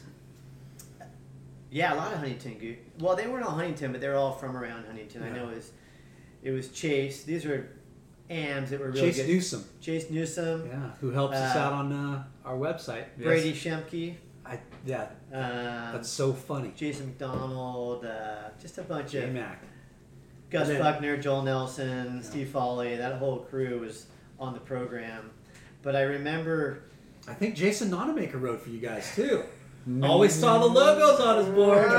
Yeah, a lot of Huntington. Well, they weren't all Huntington, but they were all from around Huntington. Yeah. I know it was, it was Chase. These were A Ms that were really Chase good. Chase Newsom. Chase Newsom. Yeah, who helps uh, us out on uh, our website. Brady yes. Shemke. I yeah. Um, that's so funny. Jason McDonald, uh, just a bunch J-Mac. of J-Mac, Gus then, Buckner, Joel Nelson, yeah. Steve Foley. That whole crew was on the program. But I remember, I think Jason Nonamaker rode for you guys too. Always saw the logos on his board.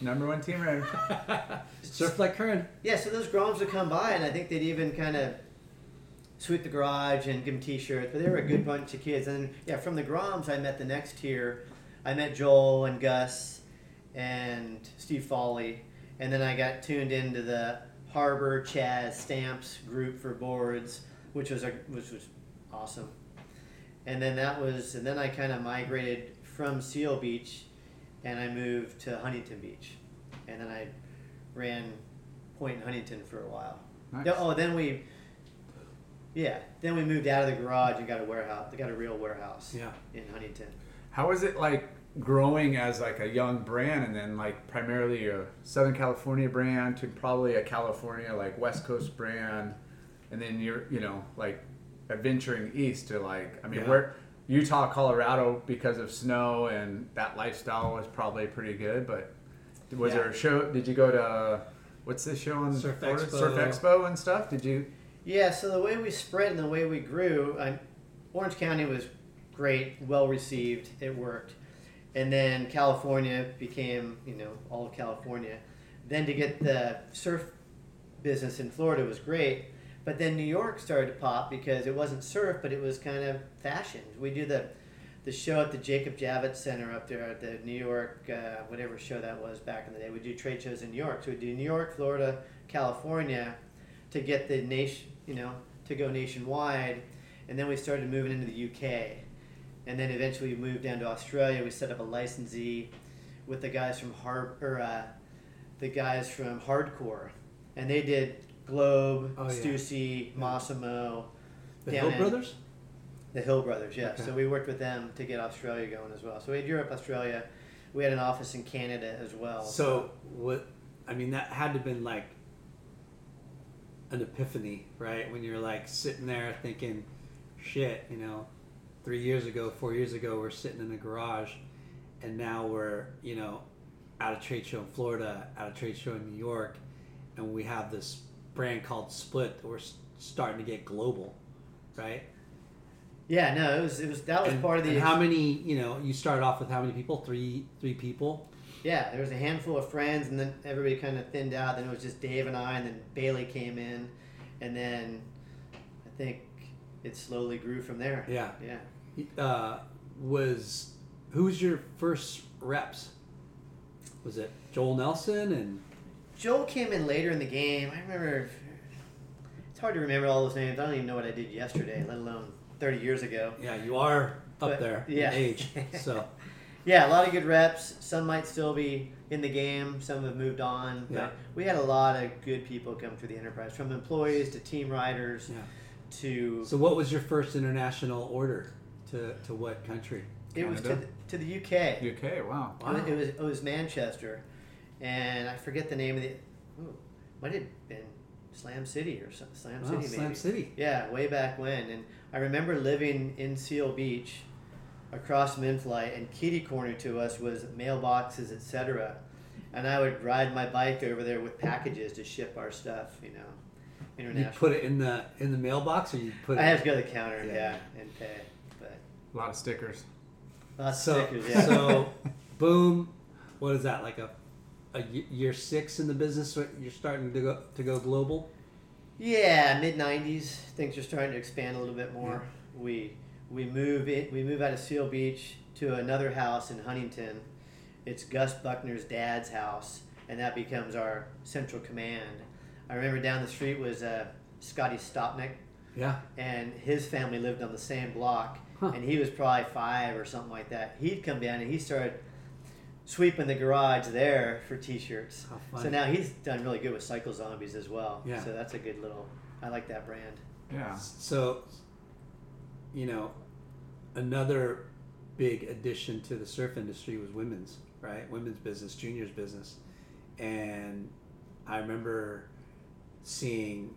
Number one team rider. Surf like Curran. Yeah, so those Groms would come by, and I think they'd even kind of sweep the garage and give them T-shirts. But they were a good bunch of kids. And yeah, from the Groms, I met the next tier. I met Joel and Gus and Steve Foley. And then I got tuned into the Harbor Chaz Stamps group for boards, which was a, which was awesome. And then that was, and then I kind of migrated from Seal Beach, and I moved to Huntington Beach, and then I ran point in Huntington for a while. Nice. Oh, then we, yeah, then we moved out of the garage and got a warehouse. Got a real warehouse. Yeah. In Huntington. How was it like growing as like a young brand, and then like primarily a Southern California brand to probably a California like West Coast brand, and then you're you know like. adventuring east to like I mean yeah. where Utah, Colorado, because of snow and that lifestyle was probably pretty good. But was yeah. there a show? Did you go to what's this show on Surf Expo. Surf Expo and stuff? Did you? Yeah. So the way we spread and the way we grew, I, Orange County was great, well received, it worked, and then California became you know all of California. Then to get the surf business in Florida was great. But then New York started to pop because it wasn't surf, but it was kind of fashioned. We do the the show at the Jacob Javits Center up there at the New York, uh, whatever show that was back in the day. We do trade shows in New York. So we do New York, Florida, California to get the nation, you know, to go nationwide. And then we started moving into the U K. And then eventually we moved down to Australia. We set up a licensee with the guys from Har- or, uh, the guys from Hardcore. And they did Globe, oh, yeah. Stussy, Massimo. The Hill in, Brothers? The Hill Brothers, yeah. Okay. So we worked with them to get Australia going as well. So we had Europe, Australia. We had an office in Canada as well. So, what, I mean, that had to have been like an epiphany, right? When you're like sitting there thinking, shit, you know, three years ago, four years ago, we're sitting in a garage and now we're, you know, at a trade show in Florida, at a trade show in New York, and we have this brand called Split that we're starting to get global, right? Yeah, no, it was it was that was and, part of the. And how many? You know, you started off with how many people? Three, three people. Yeah, there was a handful of friends, and then everybody kind of thinned out. Then it was just Dave and I, and then Bailey came in, and then I think it slowly grew from there. Yeah, yeah. Uh, was who was your first reps? Was it Joel Nelson and? Joel came in later in the game. I remember, it's hard to remember all those names. I don't even know what I did yesterday, let alone thirty years ago. Yeah, you are up but, there yeah. in age. So. Yeah, a lot of good reps. Some might still be in the game. Some have moved on. Yeah. But we had a lot of good people come through the enterprise, from employees to team riders yeah. to... So what was your first international order? To to what country? It Canada? was to the, to the U K. U K, wow. wow. It, was, it was Manchester. And I forget the name of the. Ooh, might have been Slam City or something. Slam City, oh, maybe. Slam City. Yeah, way back when. And I remember living in Seal Beach, across from InFlight, and kitty corner to us was mailboxes, et cetera. And I would ride my bike over there with packages to ship our stuff, you know, international. You put it in the in the mailbox, or you put it. I have to go to the counter, yeah, yeah and pay. But a lot of stickers. Lots so, of stickers. Yeah. So, boom. What is that like a? A year six in the business, you're starting to go to go global. Yeah, mid nineties, things are starting to expand a little bit more. Yeah. We we move it. We move out of Seal Beach to another house in Huntington. It's Gus Buckner's dad's house, and that becomes our central command. I remember down the street was uh, Scotty Stopnick. Yeah, and his family lived on the same block, huh. and he was probably five or something like that. He'd come down and he started sweeping the garage there for T-shirts. So now he's done really good with Cycle Zombies as well. Yeah. So that's a good little. I like that brand. Yeah. So, you know, another big addition to the surf industry was women's, right? Women's business, juniors business, and I remember seeing.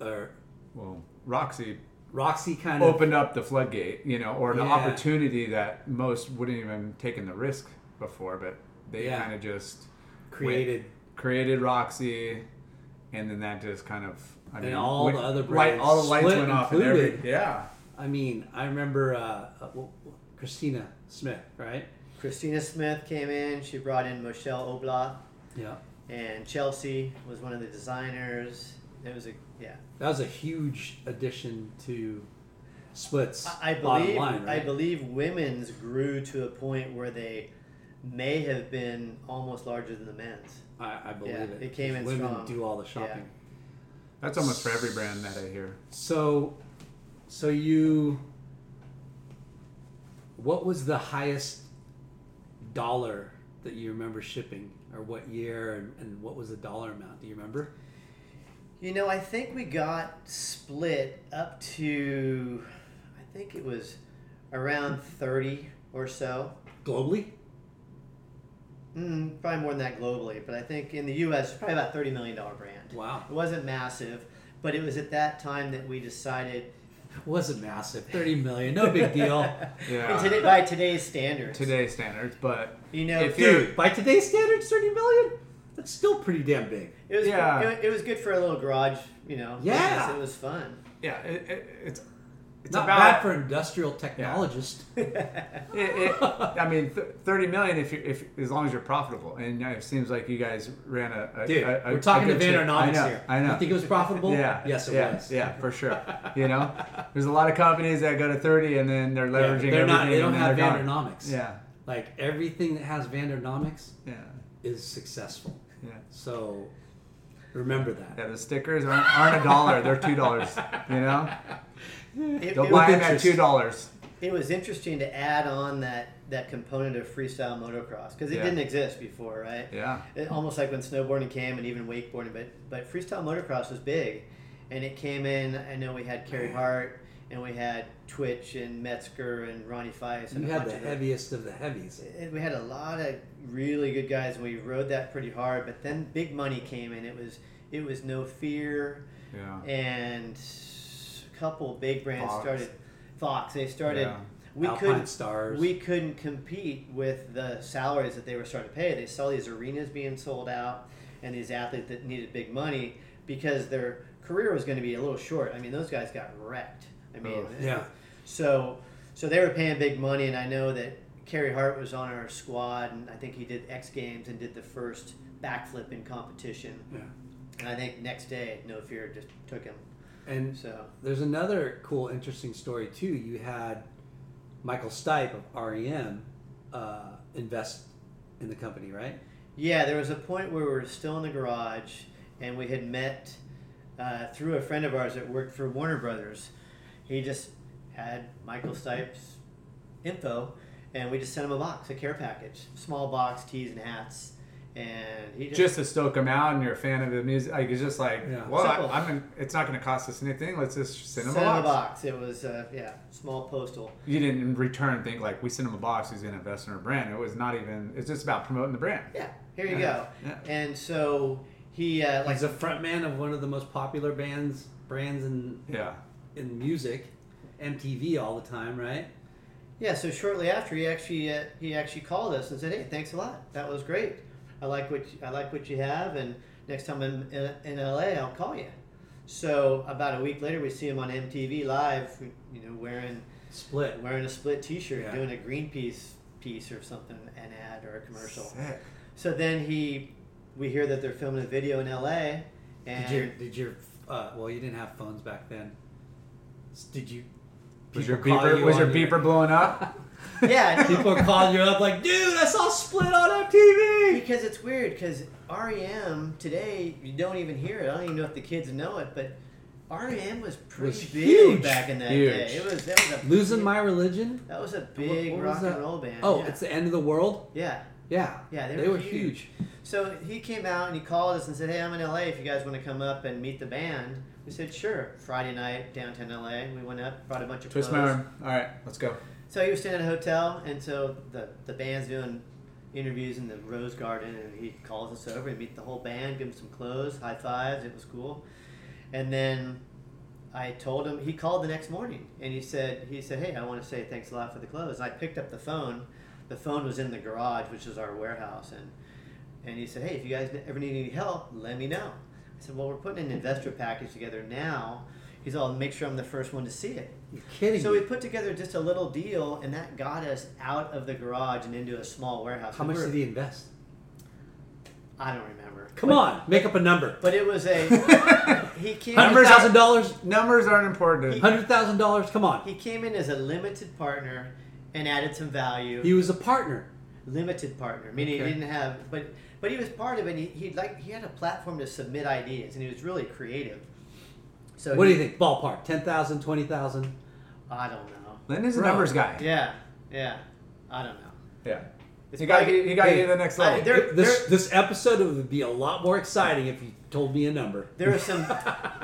Or, well, Roxy Roxy kind of opened up the floodgate, you know, or an yeah. opportunity that most wouldn't even taken the risk before, but they yeah. kind of just created went, created Roxy, and then that just kind of I and mean all went, the other brands, light, all the lights Split went off and everything. Yeah, I mean, I remember uh, Christina Smith, right? Christina Smith came in. She brought in Michelle Oblat. Yeah. And Chelsea was one of the designers. It was a yeah. That was a huge addition to Split's I believe, bottom line, right? I believe women's grew to a point where they may have been almost larger than the men's. I, I believe yeah, it. It came in women strong. Do all the shopping. Yeah. That's almost for every brand that I hear. So, so you. What was the highest dollar that you remember shipping, or what year, and, and what was the dollar amount? Do you remember? You know, I think we got Split up to, I think it was around thirty or so. Globally? Mm, probably more than that globally, but I think in the U S it was probably about thirty million dollars brand. Wow. It wasn't massive, but it was at that time that we decided... It wasn't massive. thirty million dollars, no big deal. Yeah. Today, by today's standards. Today's standards, but... You know, if dude, by today's standards, thirty million dollars? That's still pretty damn big. It was yeah. good, it was good for a little garage, you know. Yeah. Business. It was fun. Yeah. It, it, it's it's not about, bad for industrial technologists. Yeah. it, it, I mean, th- thirty million dollars if you if as long as you're profitable. And you know, it seems like you guys ran a... a Dude, a, a, we're talking to Vandernomics here. I know. You think it was profitable? yeah. Yes, it yeah, was. Yeah, for sure. You know, there's a lot of companies that go to thirty and then they're leveraging yeah, they're everything. Not, they don't have Vandernomics. Gone. Yeah. Like everything that has Vandernomics yeah. is successful. Yeah. So remember that. Yeah, the stickers aren't, aren't a dollar; they're two dollars. You know, it, don't it buy them at two dollars. It was interesting to add on that, that component of freestyle motocross because it yeah. didn't exist before, right? Yeah. It, almost like when snowboarding came and even wakeboarding, but but freestyle motocross was big, and it came in. I know we had Carrie Hart and we had Twitch and Metzger and Ronnie Fies. And we had the heaviest of the heavies. We had a lot of really good guys, and we rode that pretty hard. But then big money came in. It was it was No Fear, yeah. and a couple big brands Fox. started. Fox. They started. Yeah. We Alpine couldn't. Stars. We couldn't compete with the salaries that they were starting to pay. They saw these arenas being sold out, and these athletes that needed big money because their career was going to be a little short. I mean, those guys got wrecked. I mean, oh, yeah. So, so they were paying big money, and I know that Carrie Hart was on our squad, and I think he did X Games and did the first backflip in competition. Yeah. And I think next day, No Fear just took him. And so there's another cool, interesting story too. You had Michael Stipe of R E M uh, invest in the company, right? Yeah, there was a point where we were still in the garage, and we had met uh, through a friend of ours that worked for Warner Brothers. He just had Michael Stipe's info, and we just sent him a box, a care package, small box, tees and hats, and he just just to stoke him out. And you're a fan of the music, like it's just like, yeah. well, I, I'm. In, it's not going to cost us anything. Let's just send him send a box. Him a box. It was uh, yeah, small postal. You didn't in return think like we sent him a box. He's going to invest in our brand. It was not even. It's just about promoting the brand. Yeah, here you yeah. go. Yeah. And so he uh, like he's a frontman of one of the most popular bands brands in yeah. in music, M T V all the time, right? Yeah. So shortly after, he actually uh, he actually called us and said, "Hey, thanks a lot. That was great. I like what you, I like what you have, and next time I'm in, in L A, I'll call you." So about a week later, we see him on M T V Live, you know, wearing Split, wearing a Split T-shirt, yeah. doing a Greenpeace piece or something, an ad or a commercial. Sick. So then he, we hear that they're filming a video in L A. And did your, did your uh, well, you didn't have phones back then. Did you? Was your beeper you was your beeper your... blowing up? Yeah, people call you up like, dude, I saw Split on M T V. Because it's weird. Because R E M today, you don't even hear it. I don't even know if the kids know it, but R E M was pretty was big huge. back in that huge. day. It was. That was a Losing big, My Religion. That was a big what, what rock and roll band. Oh, yeah. It's the End of the World. Yeah. Yeah. Yeah, they, they were, were huge. huge. So he came out and he called us and said, "Hey, I'm in L A. If you guys want to come up and meet the band." We said, sure. Friday night, downtown L A. We went up, brought a bunch of Twist clothes. My arm. All right, let's go. So he was staying at a hotel, and so the, the band's doing interviews in the Rose Garden, and he calls us over. We meet the whole band, give them some clothes, high fives. It was cool. And then I told him, he called the next morning and he said, he said, hey, I want to say thanks a lot for the clothes. And I picked up the phone. The phone was in the garage, which is our warehouse. And, and he said, hey, if you guys ever need any help, let me know. I said, well, we're putting an investor package together now. He's all, make sure I'm the first one to see it. You're kidding. So we put together just a little deal, and that got us out of the garage and into a small warehouse. How much did he invest? I don't remember. Come but, on, make up a number. But it was a he came. Hundred thousand dollars. Numbers aren't important. Hundred thousand dollars. Come on. He came in as a limited partner and added some value. He was a partner. Limited partner, meaning okay. he didn't have, but but he was part of it. And he he like he had a platform to submit ideas, and he was really creative. So what he, do you think? Ballpark, ten thousand, twenty thousand? I don't know. Lynn is a numbers guy. Yeah, yeah. I don't know. Yeah. You got you got to get to the next level. I, there, this there, this episode would be a lot more exciting if you told me a number. There are some.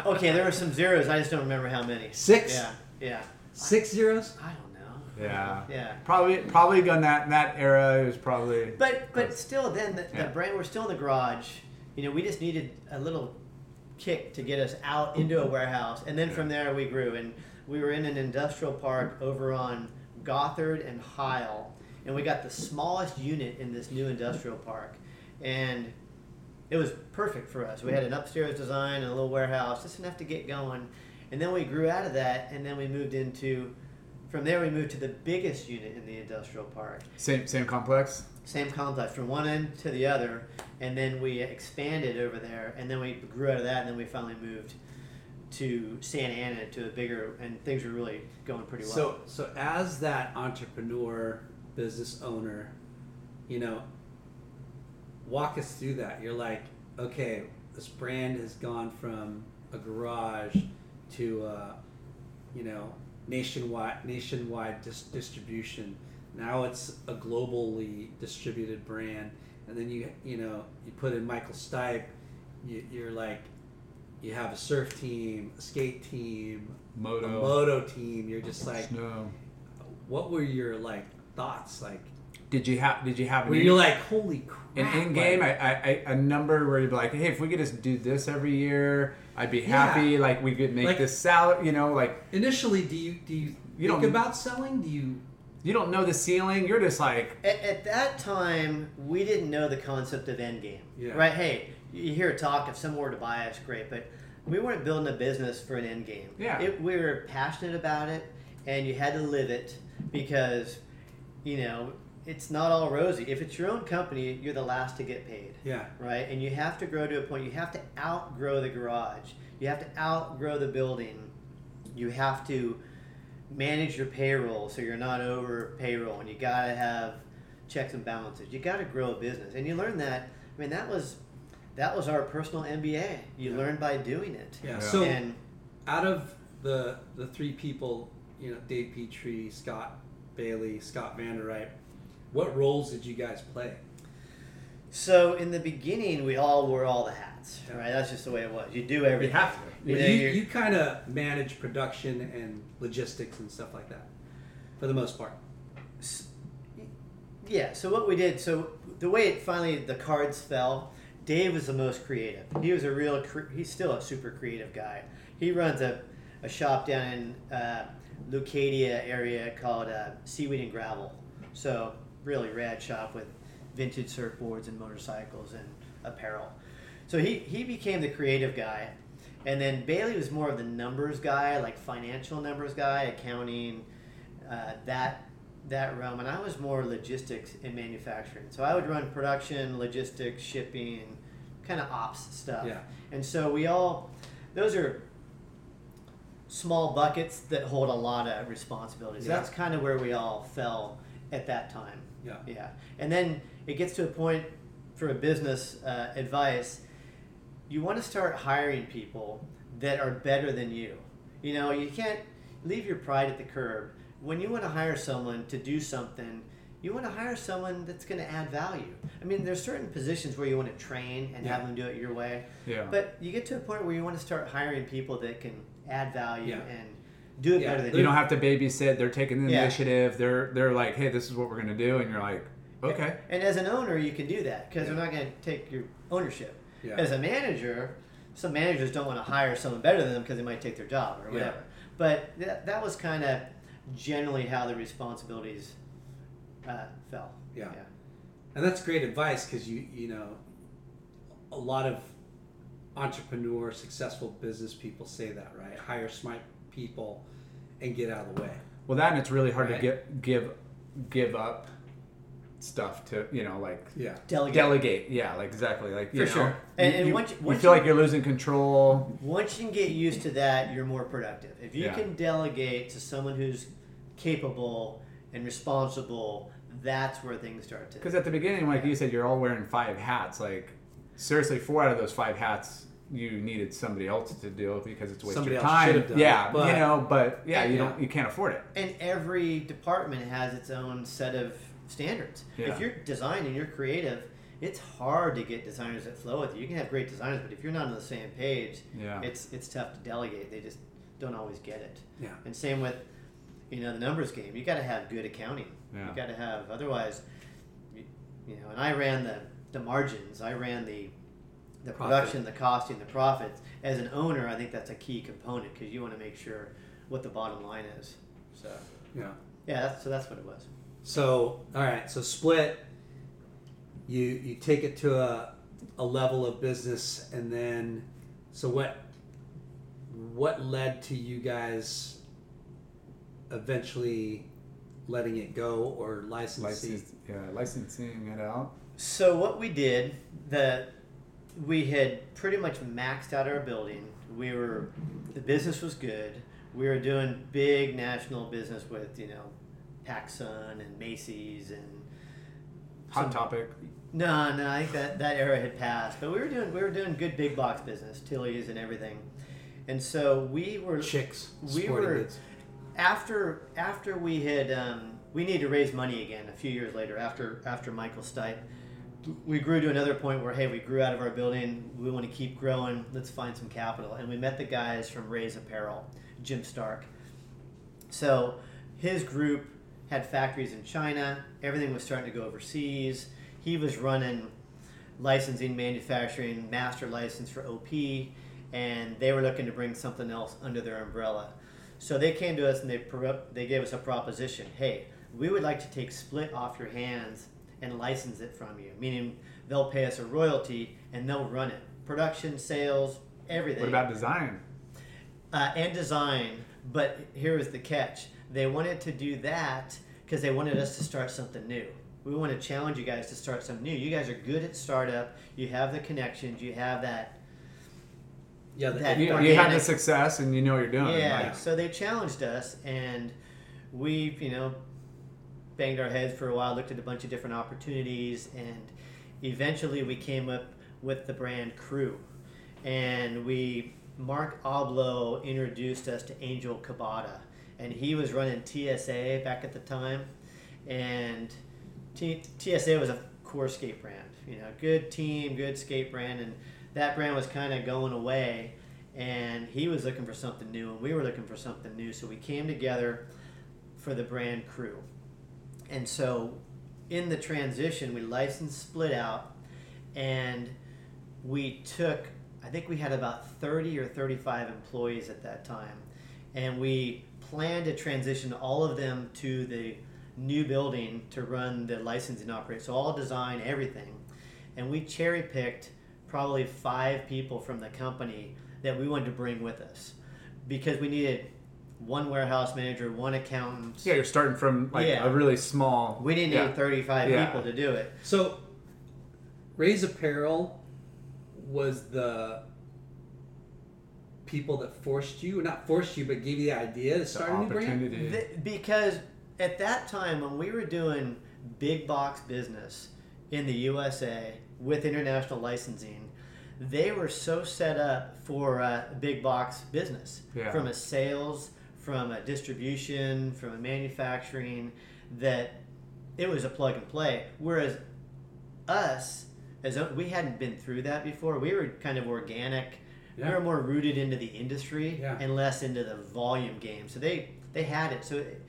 Okay, there were some zeros. I just don't remember how many. Six. Yeah. Yeah. Six zeros. I don't know. Yeah. Yeah. Probably probably in that in that era it was probably. But but still, then the, yeah. the brand we're still in the garage. You know, we just needed a little kick to get us out into a warehouse, and then from there we grew, and we were in an industrial park over on Gothard and Heil. And we got the smallest unit in this new industrial park. And it was perfect for us. We had an upstairs design and a little warehouse, just enough to get going. And then we grew out of that, and then we moved into, from there we moved to the biggest unit in the industrial park. Same same complex? Same complex, from one end to the other. And then we expanded over there, and then we grew out of that, and then we finally moved to Santa Ana, to a bigger, and things were really going pretty well. So, so as that entrepreneur... business owner, you know, walk us through that. You're like, okay, this brand has gone from a garage to, uh, you know, nationwide nationwide dis- distribution. Now it's a globally distributed brand, and then you you know you put in Michael Stipe. You, you're like, you have a surf team, a skate team, moto, a moto team. You're just like, no. What were your like thoughts? Like, did you have did you have an were you like holy crap an end game, like, I, I, a number where you'd be like, hey, if we could just do this every year, I'd be happy. Yeah. Like we could make like, this salary, you know, like initially do you do you, you think about selling? Do you you don't know the ceiling? You're just like at, at that time we didn't know the concept of end game. Yeah. Right? Hey, you hear a talk if someone were to buy us, great, but we weren't building a business for an end game. Yeah. It, we were passionate about it, and you had to live it because you know, it's not all rosy. If it's your own company, you're the last to get paid. Yeah. Right? And you have to grow to a point. You have to outgrow the garage. You have to outgrow the building. You have to manage your payroll so you're not over payroll. And you got to have checks and balances. You got to grow a business. And you learn that. I mean, that was that was our personal M B A. You yeah. learn by doing it. Yeah. yeah. So and, out of the the three people, you know, Dave Patrie, Scott Bailey, Scott Vanderwijk, what roles did you guys play? So in the beginning, we all wore all the hats, right? That's just the way it was. You do everything. You have to. You, know, you, you kind of manage production and logistics and stuff like that, for the most part. Yeah. So what we did, so the way it finally the cards fell, Dave was the most creative. He was a real. He's still a super creative guy. He runs a, a shop down in. Uh, Lucadia area called uh, Seaweed and Gravel. So really rad shop with vintage surfboards and motorcycles and apparel. So he, he became the creative guy. And then Bailey was more of the numbers guy, like financial numbers guy, accounting, uh, that that realm. And I was more logistics and manufacturing. So I would run production, logistics, shipping, kind of ops stuff. Yeah. And so we all, those are small buckets that hold a lot of responsibilities. Yeah. That's kind of where we all fell at that time. Yeah. Yeah. And then it gets to a point for a business uh, advice, you want to start hiring people that are better than you. You know, you can't leave your pride at the curb. When you want to hire someone to do something, you want to hire someone that's going to add value. I mean, there's certain positions where you want to train and yeah. have them do it your way. Yeah. But you get to a point where you want to start hiring people that can add value yeah. and do it yeah. better than you. You don't have to babysit. They're taking the yeah. initiative. They're they're like, hey, this is what we're going to do. And you're like, okay. And, and as an owner, you can do that because yeah. they're not going to take your ownership. Yeah. As a manager, some managers don't want to hire someone better than them because they might take their job or whatever. Yeah. But th- that was kind of generally how the responsibilities uh, fell. Yeah. yeah. And that's great advice because, you you know, a lot of entrepreneur, successful business people say that, right? Hire smart people and get out of the way. Well, that, and it's really hard right? to get, give give up stuff to, you know, like yeah. delegate. delegate. Yeah, like exactly. Like, for you know, sure. And, you, and once, you, once you feel you, like you're losing control. Once you can get used to that, you're more productive. If you yeah. can delegate to someone who's capable and responsible, that's where things start to. Because at the beginning, like yeah. you said, you're all wearing five hats. Like, seriously, four out of those five hats you needed somebody else to do because it's a waste somebody of time. Else done yeah, it, but, you know, but yeah, you yeah. don't, you can't afford it. And every department has its own set of standards. Yeah. If you're designing, you're creative. It's hard to get designers that flow with you. You can have great designers, but if you're not on the same page, yeah. it's it's tough to delegate. They just don't always get it. Yeah. And same with, you know, the numbers game. You got to have good accounting. Yeah. You got to have, otherwise, you, you know. And I ran the the margins. I ran the the production, Profit. the costing, the profits. As an owner, I think that's a key component because you want to make sure what the bottom line is. So yeah, yeah. That's, so that's what it was. So all right. So Split. You you take it to a a level of business, and then so what what led to you guys eventually letting it go or licensing? License, yeah, licensing it out. So what we did, the we had pretty much maxed out our building. We were the business was good. We were doing big national business with, you know, PacSun and Macy's and Hot some, Topic. No, no, I think that, that era had passed. But we were doing we were doing good big box business, Tilly's and everything. And so we were Chicks. We were goods. after after we had um, we needed to raise money again a few years later after after Michael Stipe. We grew to another point where, hey, we grew out of our building. We want to keep growing. Let's find some capital. And we met the guys from Ray's Apparel, Jim Stark. So his group had factories in China. Everything was starting to go overseas. He was running licensing, manufacturing, master license for O P, and they were looking to bring something else under their umbrella. So they came to us and they pro- they gave us a proposition. Hey, we would like to take Split off your hands and license it from you, meaning they'll pay us a royalty and they'll run it. Production, sales, everything. What about design? Uh, and design, but here was the catch. They wanted to do that because they wanted us to start something new. We want to challenge you guys to start something new. You guys are good at startup. You have the connections. You have that. Yeah, the, that you, you have the success, and you know what you're doing. Yeah. Right? So they challenged us, and we, you know, banged our heads for a while. Looked at a bunch of different opportunities, and eventually we came up with the brand Crew, and we Mark Oblow introduced us to Angel Cabada. And he was running T S A back at the time, and T- TSA was a core skate brand. You know, good team, good skate brand, and that brand was kind of going away. And he was looking for something new, and we were looking for something new. So we came together for the brand Crew. And so, in the transition, we licensed Split out, and we took. I think we had about thirty or thirty-five employees at that time, and we plan to transition all of them to the new building to run the licensing operate. So all design, everything. And we cherry picked probably five people from the company that we wanted to bring with us because we needed one warehouse manager, one accountant. Yeah, you're starting from like yeah. a really small. We didn't yeah. need thirty-five yeah. people to do it. So Ray's Apparel was the people that forced you, not forced you, but gave you the idea to start a new brand? The, because at that time, when we were doing big box business in the U S A with international licensing, they were so set up for uh, big box business. Yeah. From a sales, from a distribution, from a manufacturing, that it was a plug and play. Whereas us, as we hadn't been through that before. We were kind of organic. Yeah. We were more rooted into the industry yeah. and less into the volume game. So they, they had it. So it,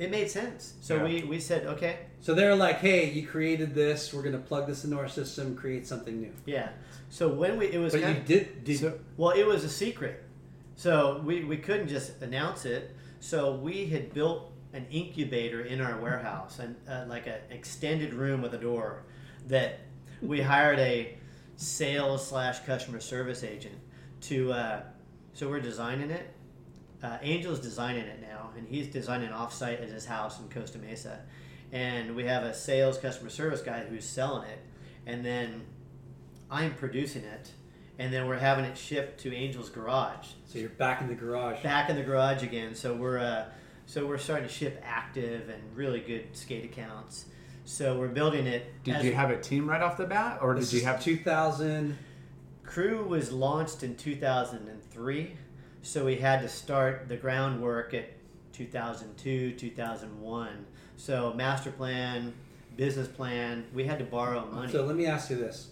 It made sense. So yeah. we, we said, okay. So they're like, hey, you created this. We're going to plug this into our system, create something new. Yeah. So when we, it was but kind you of, did, did so, well, it was a secret. So we, we couldn't just announce it. So we had built an incubator in our warehouse and uh, like an extended room with a door that we hired a sales slash customer service agent to, uh, so we're designing it. Uh, Angel's designing it now, and he's designing offsite at his house in Costa Mesa. And we have a sales customer service guy who's selling it, and then I'm producing it, and then we're having it shipped to Angel's garage. So you're back in the garage. Back in the garage again. So we're uh, so we're starting to ship active and really good skate accounts. So we're building it. Did you have a team right off the bat, or did you have two thousand? Crew was launched in two thousand three. So we had to start the groundwork at two thousand two, two thousand one. So master plan, business plan, we had to borrow money. So let me ask you this.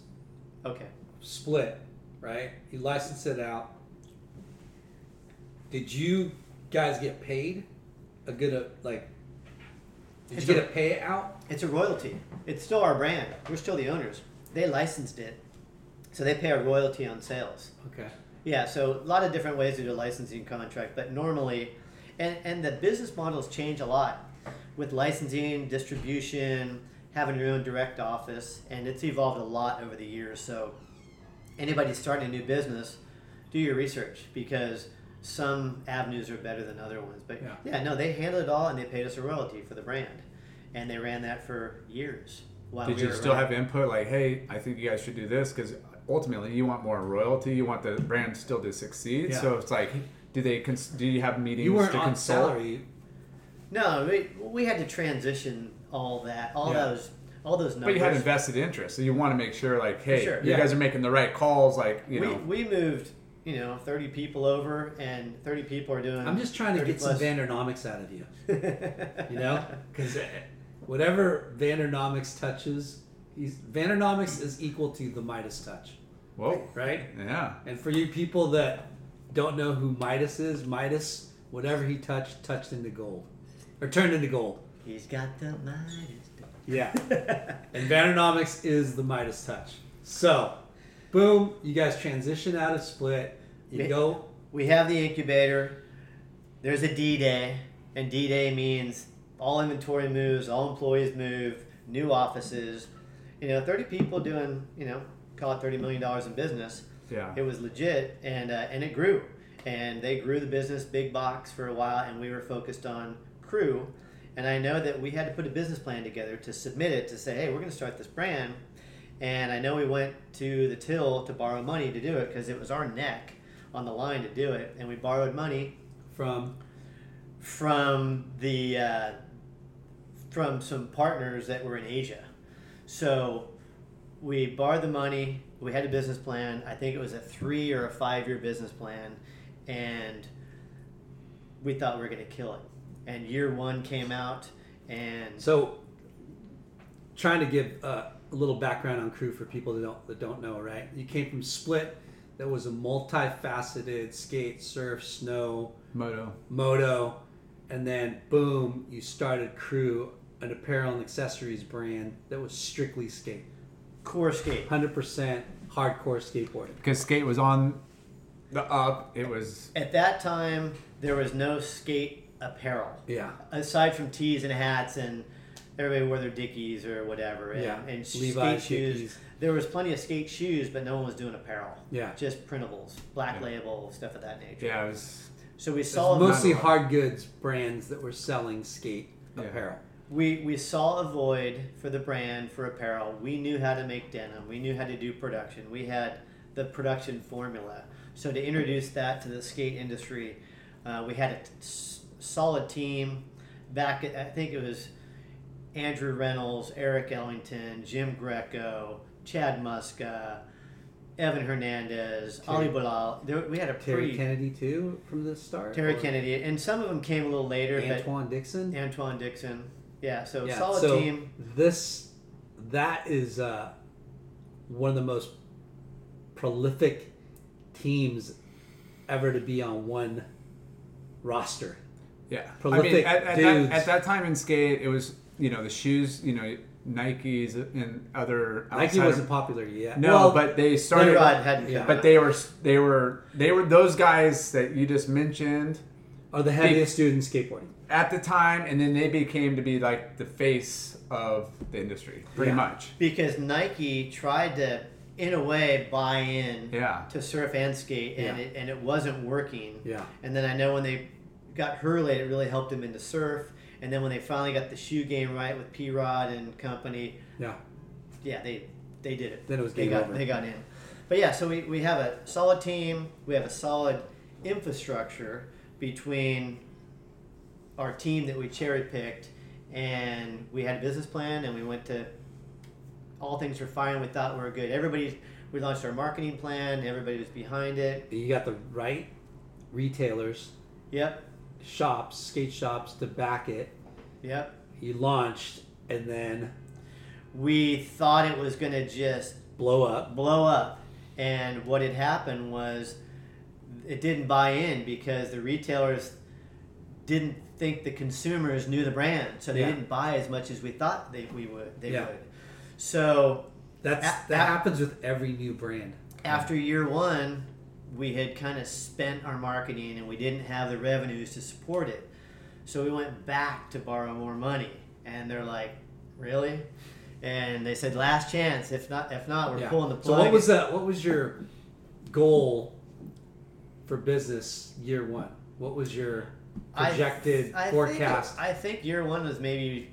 Okay. Split, right? You licensed it out. Did you guys get paid a good, like, did it's you get a, a payout? It's a royalty. It's still our brand. We're still the owners. They licensed it. So they pay a royalty on sales. Okay. Yeah, so a lot of different ways to do a licensing contract, but normally, and, and the business models change a lot with licensing, distribution, having your own direct office, and it's evolved a lot over the years. So anybody starting a new business, do your research because some avenues are better than other ones. But yeah, yeah no, they handled it all and they paid us a royalty for the brand, and they ran that for years. While Did we you still around. Have input like, hey, I think you guys should do this because... Ultimately, you want more royalty. You want the brand still to succeed. Yeah. So it's like, do they? Cons- do you have meetings? You weren't to on consult? Salary. No, we we had to transition all that, all yeah. those, all those numbers. But you had invested interest, so you want to make sure, like, hey, sure. you yeah. guys are making the right calls. Like, you we, know, we moved, you know, thirty people over, and thirty people are doing. I'm just trying to get plus. some Vandernomics out of you, you know, because whatever Vandernomics touches, he's, Vandernomics is equal to the Midas touch. Whoa. Right? Yeah. And for you people that don't know who Midas is, Midas, whatever he touched, touched into gold. Or turned into gold. He's got the Midas touch. Yeah. And Vandernomics is the Midas touch. So, boom, you guys transition out of Split. You we, go. We have the incubator. There's a D-Day. And D-Day means all inventory moves, all employees move, new offices. You know, thirty people doing, you know, call it thirty million dollars in business. Yeah. It was legit, and uh, and it grew. And they grew the business big box for a while, and we were focused on Crew. And I know that we had to put a business plan together to submit it to say, hey, we're going to start this brand. And I know we went to the till to borrow money to do it because it was our neck on the line to do it. And we borrowed money from from the uh, from some partners that were in Asia. So we borrowed the money. We had a business plan. I think it was a three or a five-year business plan, and we thought we were going to kill it. And year one came out, and so trying to give uh, a little background on Crew for people that don't that don't know, right? You came from Split, that was a multifaceted skate, surf, snow, moto, moto, and then boom, you started Crew, an apparel and accessories brand that was strictly skate. Core skate. one hundred percent hardcore skateboarding. Because skate was on the up. It was... At that time, there was no skate apparel. Yeah. Aside from tees and hats and everybody wore their Dickies or whatever. And, yeah. And Levi's, skate shoes. Dickies. There was plenty of skate shoes, but no one was doing apparel. Yeah. Just printables, black yeah. label, stuff of that nature. Yeah, it was... So we saw... Mostly hard goods brands that were selling skate yeah. apparel. We we saw a void for the brand, for apparel. We knew how to make denim. We knew how to do production. We had the production formula. So to introduce that to the skate industry, uh, we had a t- solid team. Back, at, I think it was Andrew Reynolds, Eric Ellington, Jim Greco, Chad Muska, Evan Hernandez, Terry, Ali Bilal. There, we had a Terry pretty, Kennedy too from the start. Terry or? Kennedy, and some of them came a little later. Antoine but, Dixon. Antoine Dixon. Yeah, so yeah, solid so team. This, that is uh, one of the most prolific teams ever to be on one roster. Yeah. Prolific I mean, at, at, dudes. That, at that time in skate, it was, you know, the shoes, you know, Nikes and other Nike wasn't popular yet. No, well, but they started. Hadn't yeah. But they were, they were, they were those guys that you just mentioned are the heaviest they, dude in skateboarding at the time, and then they became to be like the face of the industry, pretty yeah. much. Because Nike tried to, in a way, buy in yeah. to surf and skate, and yeah. it and it wasn't working. Yeah. And then I know when they got Hurley, it really helped them into surf. And then when they finally got the shoe game right with P-Rod and company, yeah, yeah, they they did it. Then it was game they got, over. They got in. But yeah, so we, we have a solid team. We have a solid infrastructure between our team that we cherry-picked. And we had a business plan, and we went to all things were fine. We thought we were good. Everybody, we launched our marketing plan. Everybody was behind it. You got the right retailers. Yep. Shops, skate shops to back it. Yep. You launched, and then we thought it was going to just blow up. Blow up. And what had happened was it didn't buy in because the retailers didn't think the consumers knew the brand, so they yeah. didn't buy as much as we thought they we would. They yeah. would. So that's a- that a- happens with every new brand. After year one, we had kind of spent our marketing and we didn't have the revenues to support it. So we went back to borrow more money, and they're like, really? And they said, last chance. If not, if not, we're yeah. pulling the plug. So what was that? What was your goal for business year one? What was your projected I th- I forecast? Think, I think year one was maybe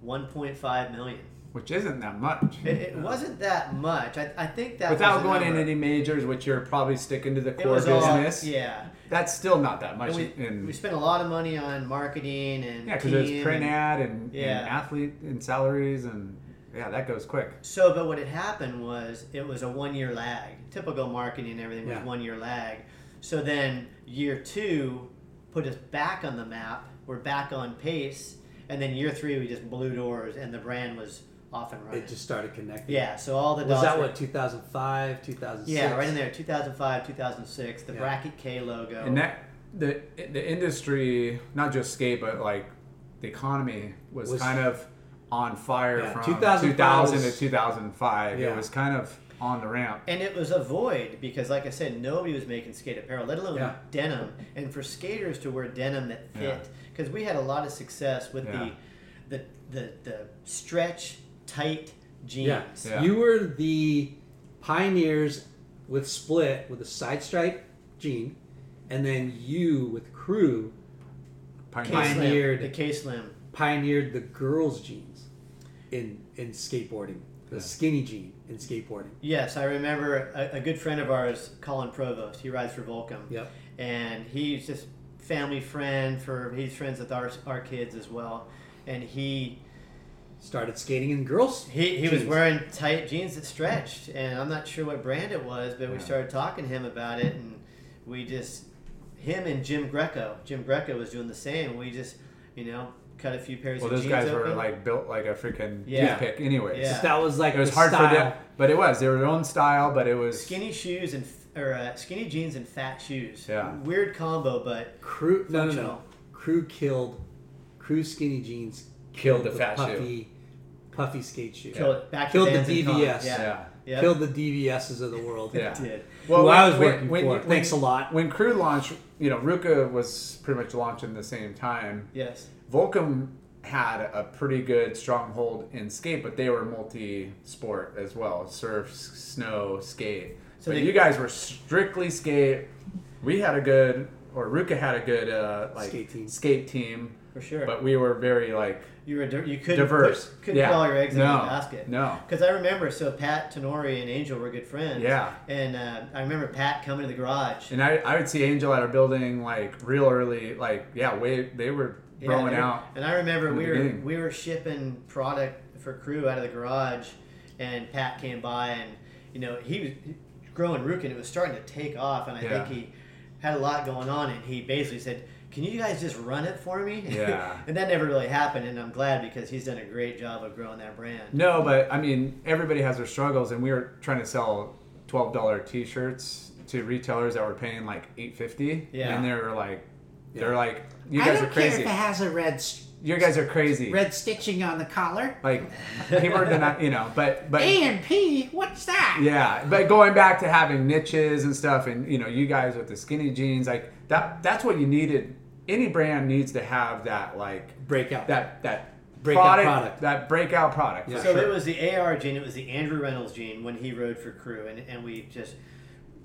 one point five million. Which isn't that much. It, it wasn't that much. I, I think that without was going in any majors, which you're probably sticking to the core business. All, yeah, that's still not that much. We, in, we spent a lot of money on marketing and yeah, because there's print and, ad and, yeah. and athlete and salaries and yeah, that goes quick. So, but what had happened was it was a one year lag. Typical marketing and everything was yeah. one year lag. So then year two put us back on the map. We're back on pace, and then year three we just blew doors, and the brand was. Off and running. It just started connecting. Yeah, so all the... Was that were, what, two thousand five, two thousand six? Yeah, right in there, two thousand five, two thousand six, the yeah. Bracket K logo. And that, the the industry, not just skate, but like the economy was, was kind of on fire yeah, from two thousand was, to two thousand five. Yeah. It was kind of on the ramp. And it was a void because, like I said, nobody was making skate apparel, let alone yeah. denim. And for skaters to wear denim that fit, because yeah. we had a lot of success with yeah. the, the, the, the stretch... tight jeans. Yeah. Yeah. You were the pioneers with Split with a side stripe jean, and then you with Crew pioneered the K-Slim, pioneered the girls' jeans in in skateboarding, the yeah. skinny jean in skateboarding. Yes, I remember a, a good friend of ours, Colin Provost. He rides for Volcom. Yep. And he's just family friend for he's friends with our our kids as well, and he. Started skating in girls' He he jeans. was wearing tight jeans that stretched, and I'm not sure what brand it was, but yeah. we started talking to him about it, and we just, him and Jim Greco, Jim Greco was doing the same. We just, you know, cut a few pairs well, of jeans Well, those guys open. were like built like a freaking yeah. toothpick anyways. Yeah. So that was like It was hard style. for them, but it was. They were their own style, but it was... Skinny shoes and, or uh, skinny jeans and fat shoes. Yeah. Weird combo, but... Crew, no, no, no. Crew killed, Crew skinny jeans Killed the, the fat puffy, shoe. Puffy skate shoe. Killed, yeah. back Killed the D V S. Yeah. Yeah. Killed the D V S's of the world. Yeah. It did. Well, Who I was when, working when, for. When, Thanks a lot. When Crew launched, you know, Ruka was pretty much launching the same time. Yes. Volcom had a pretty good stronghold in skate, but they were multi-sport as well. Surf, snow, skate. So they, you guys were strictly skate. We had a good, or Ruka had a good uh, like skate team. Skate team. For sure. But we were very like you were di- you couldn't diverse. Put, couldn't yeah. call your eggs no. in the basket. No. Because I remember, so Pat Tenori and Angel were good friends. Yeah. And uh, I remember Pat coming to the garage. And I, I would see Angel at our building like real early, like yeah, way they were growing yeah, out. And I remember we were beginning. we were shipping product for Crew out of the garage, and Pat came by, and you know he was growing Ruka, and it was starting to take off, and I yeah. think he had a lot going on, and he basically said, can you guys just run it for me? Yeah. And that never really happened, and I'm glad because he's done a great job of growing that brand. No, but, I mean, everybody has their struggles, and we were trying to sell twelve dollars T-shirts to retailers that were paying, like, eight dollars and fifty cents. Yeah. And they were like, Yeah. They're like, you guys are crazy. I don't care if it has a red st- you guys are crazy. Red stitching on the collar. Like, people are not, you know, but, but... A and P, what's that? Yeah, but going back to having niches and stuff, and, you know, you guys with the skinny jeans, like, that that's what you needed. Any brand needs to have that, like... Breakout. That, that breakout product, product. That breakout product. Yeah. So sure. It was the A R jean, it was the Andrew Reynolds jean when he rode for Crew, and, and we just...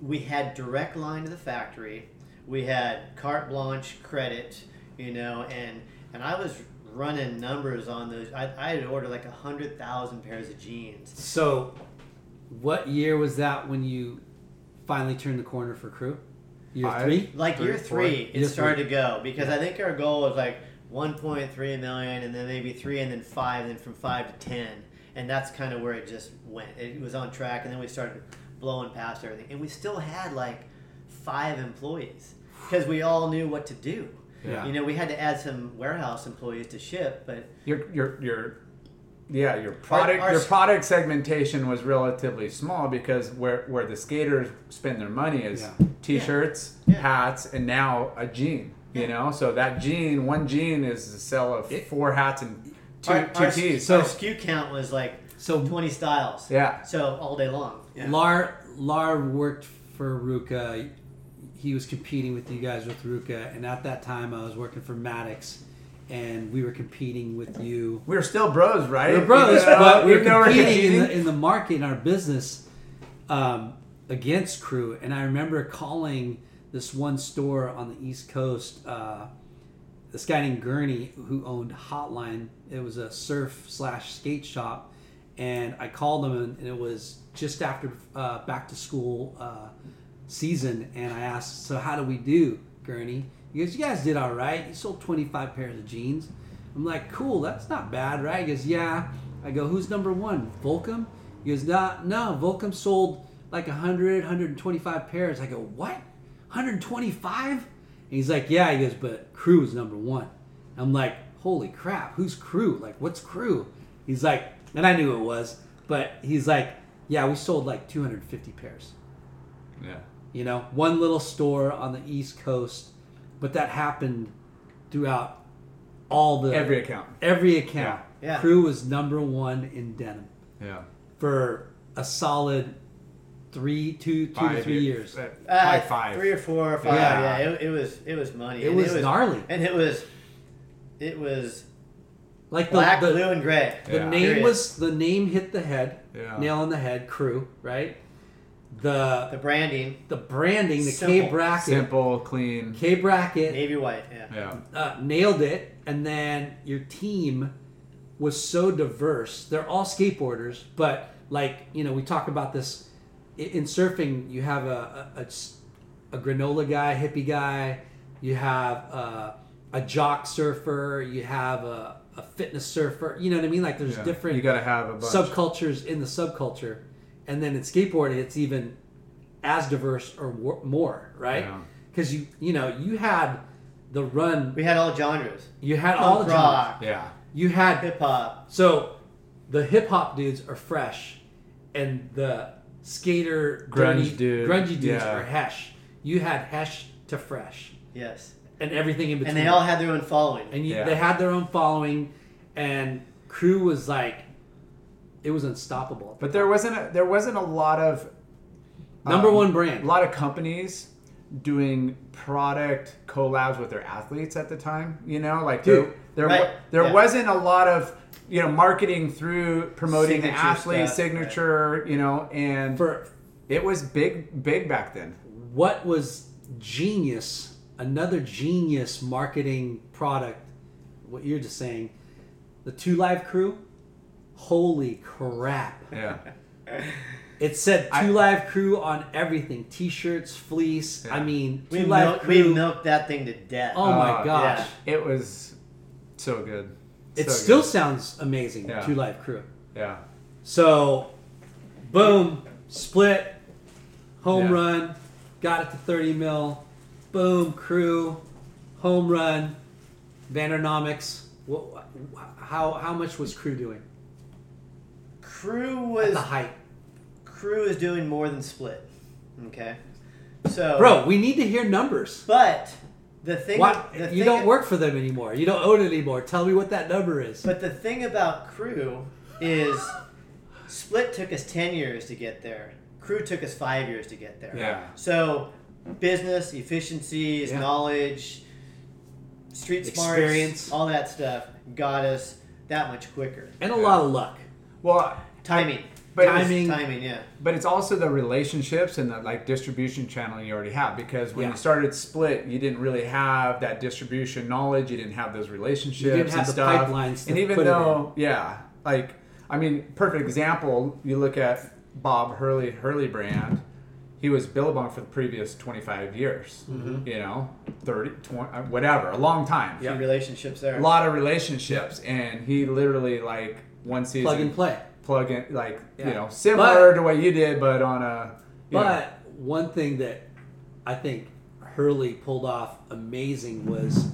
We had direct line to the factory. We had carte blanche credit, you know, and... And I was running numbers on those. I, I had ordered like one hundred thousand pairs of jeans. So what year was that when you finally turned the corner for Crew? Year Five, three? Like three, year three, four. It year started three. To go. Because I think our goal was like one point three million and then maybe three and then five and then from five to ten. And that's kind of where it just went. It was on track and then we started blowing past everything. And we still had like five employees because we all knew what to do. Yeah. You know, we had to add some warehouse employees to ship, but your your your yeah your product our, our your product segmentation was relatively small because where where the skaters spend their money is yeah. t-shirts, yeah. hats, and now a jean. Yeah. You know, so that jean, one jean is a sell of it, four hats and two our, two our, tees. So our S K U count was like so twenty styles. Yeah. So all day long. Yeah. Lar Lar worked for Ruka. He was competing with you guys with Ruka, and at that time I was working for Maddox, and we were competing with you. We were still bros, right? We were bros, yeah. but we were competing in the, in the market, in our business, um, against Crew. And I remember calling this one store on the East Coast, uh, this guy named Gurney, who owned Hotline. It was a surf slash skate shop. And I called him, and it was just after uh, back to school uh season, and I asked, so how do we do, Gurney? He goes, you guys did all right. You sold twenty-five pairs of jeans. I'm like, cool, that's not bad, right? He goes, yeah. I go, who's number one? Volcom? He goes, nah, no, Volcom sold like one hundred, one hundred twenty-five pairs. I go, what? one hundred twenty-five? And he's like, yeah. He goes, but Crew is number one. I'm like, holy crap, who's Crew? Like, what's Crew? He's like, and I knew it was, but he's like, yeah, we sold like two hundred fifty pairs. Yeah. You know, one little store on the East Coast, but that happened throughout all the... Every account. Every account. Yeah. Yeah. Crew was number one in denim. Yeah. For a solid three, two, two five to three years. years. Uh, five, five. Three or four or five. Yeah, yeah it, it was it was money. It, and was, it was gnarly. And it was... It was... Like black, the, the, blue, and gray. The yeah. name Period. was... The name hit the head. Yeah. Nail on the head. Crew, right? The the branding, the branding, the K bracket, simple, clean, K bracket, navy white, yeah, yeah. Uh, nailed it. And then your team was so diverse. They're all skateboarders, but like you know, we talk about this in surfing. You have a a, a granola guy, hippie guy. You have a, a jock surfer. You have a, a fitness surfer. You know what I mean? Like there's yeah. different. You gotta have a bunch. Subcultures in the subculture. And then in skateboarding, it's even as diverse or more, right? Because yeah. you you know you had the run. We had all genres. You had Punk all rock, genres. Yeah. You had hip hop. So the hip hop dudes are fresh, and the skater grunge dirty, dude. grungy dudes yeah. are hesh. You had hesh to fresh. Yes. And everything in between. And they all had their own following. And you, yeah. they had their own following, and Crew was like. It was unstoppable. But there wasn't a, there wasn't a lot of um, number one brand. A lot of companies doing product collabs with their athletes at the time. You know, like Dude, there there, right? w- there yeah. wasn't a lot of you know marketing through promoting signature the athlete stuff, signature. Right. You know, and For, it was big big back then. What was genius? Another genius marketing product. What you're just saying, the Two Live Crew. Holy crap. Yeah. It said Two I, Live Crew on everything. T-shirts, fleece. Yeah. I mean, Two we Live milk, Crew. We milked that thing to death. Oh, uh, my gosh. Yeah. It was so good. It so still good. sounds amazing, yeah. Two Live Crew. Yeah. So, boom, split, home yeah. run, got it to thirty mil. Boom, Crew, home run, Vandernomics. What, how, how much was Crew doing? Crew was At the height. Crew is doing more than Split. Okay, so bro, we need to hear numbers. But The thing, what, the you thing, don't work for them anymore. You don't own it anymore. Tell me what that number is. But the thing about Crew is Split took us ten years to get there. Crew took us five years to get there. Yeah. So business, efficiencies, yeah. knowledge, street experience, smarts, all that stuff got us that much quicker. And a yeah. lot of luck. Well, timing. But timing, timing, yeah. But it's also the relationships and the like distribution channel you already have, because when yeah. you started Split, you didn't really have that distribution knowledge. You didn't have those relationships. You didn't and have stuff. the pipelines. And even though, yeah, like I mean, perfect example. You look at Bob Hurley, Hurley Brand. He was Billabong for the previous twenty-five years, mm-hmm. you know, thirty, twenty, whatever, a long time. Yeah, relationships there. A lot of relationships, and he literally like one season plug and play. Plug in, like, yeah. you know, similar but, to what you did, but on a... But know. One thing that I think Hurley pulled off amazing was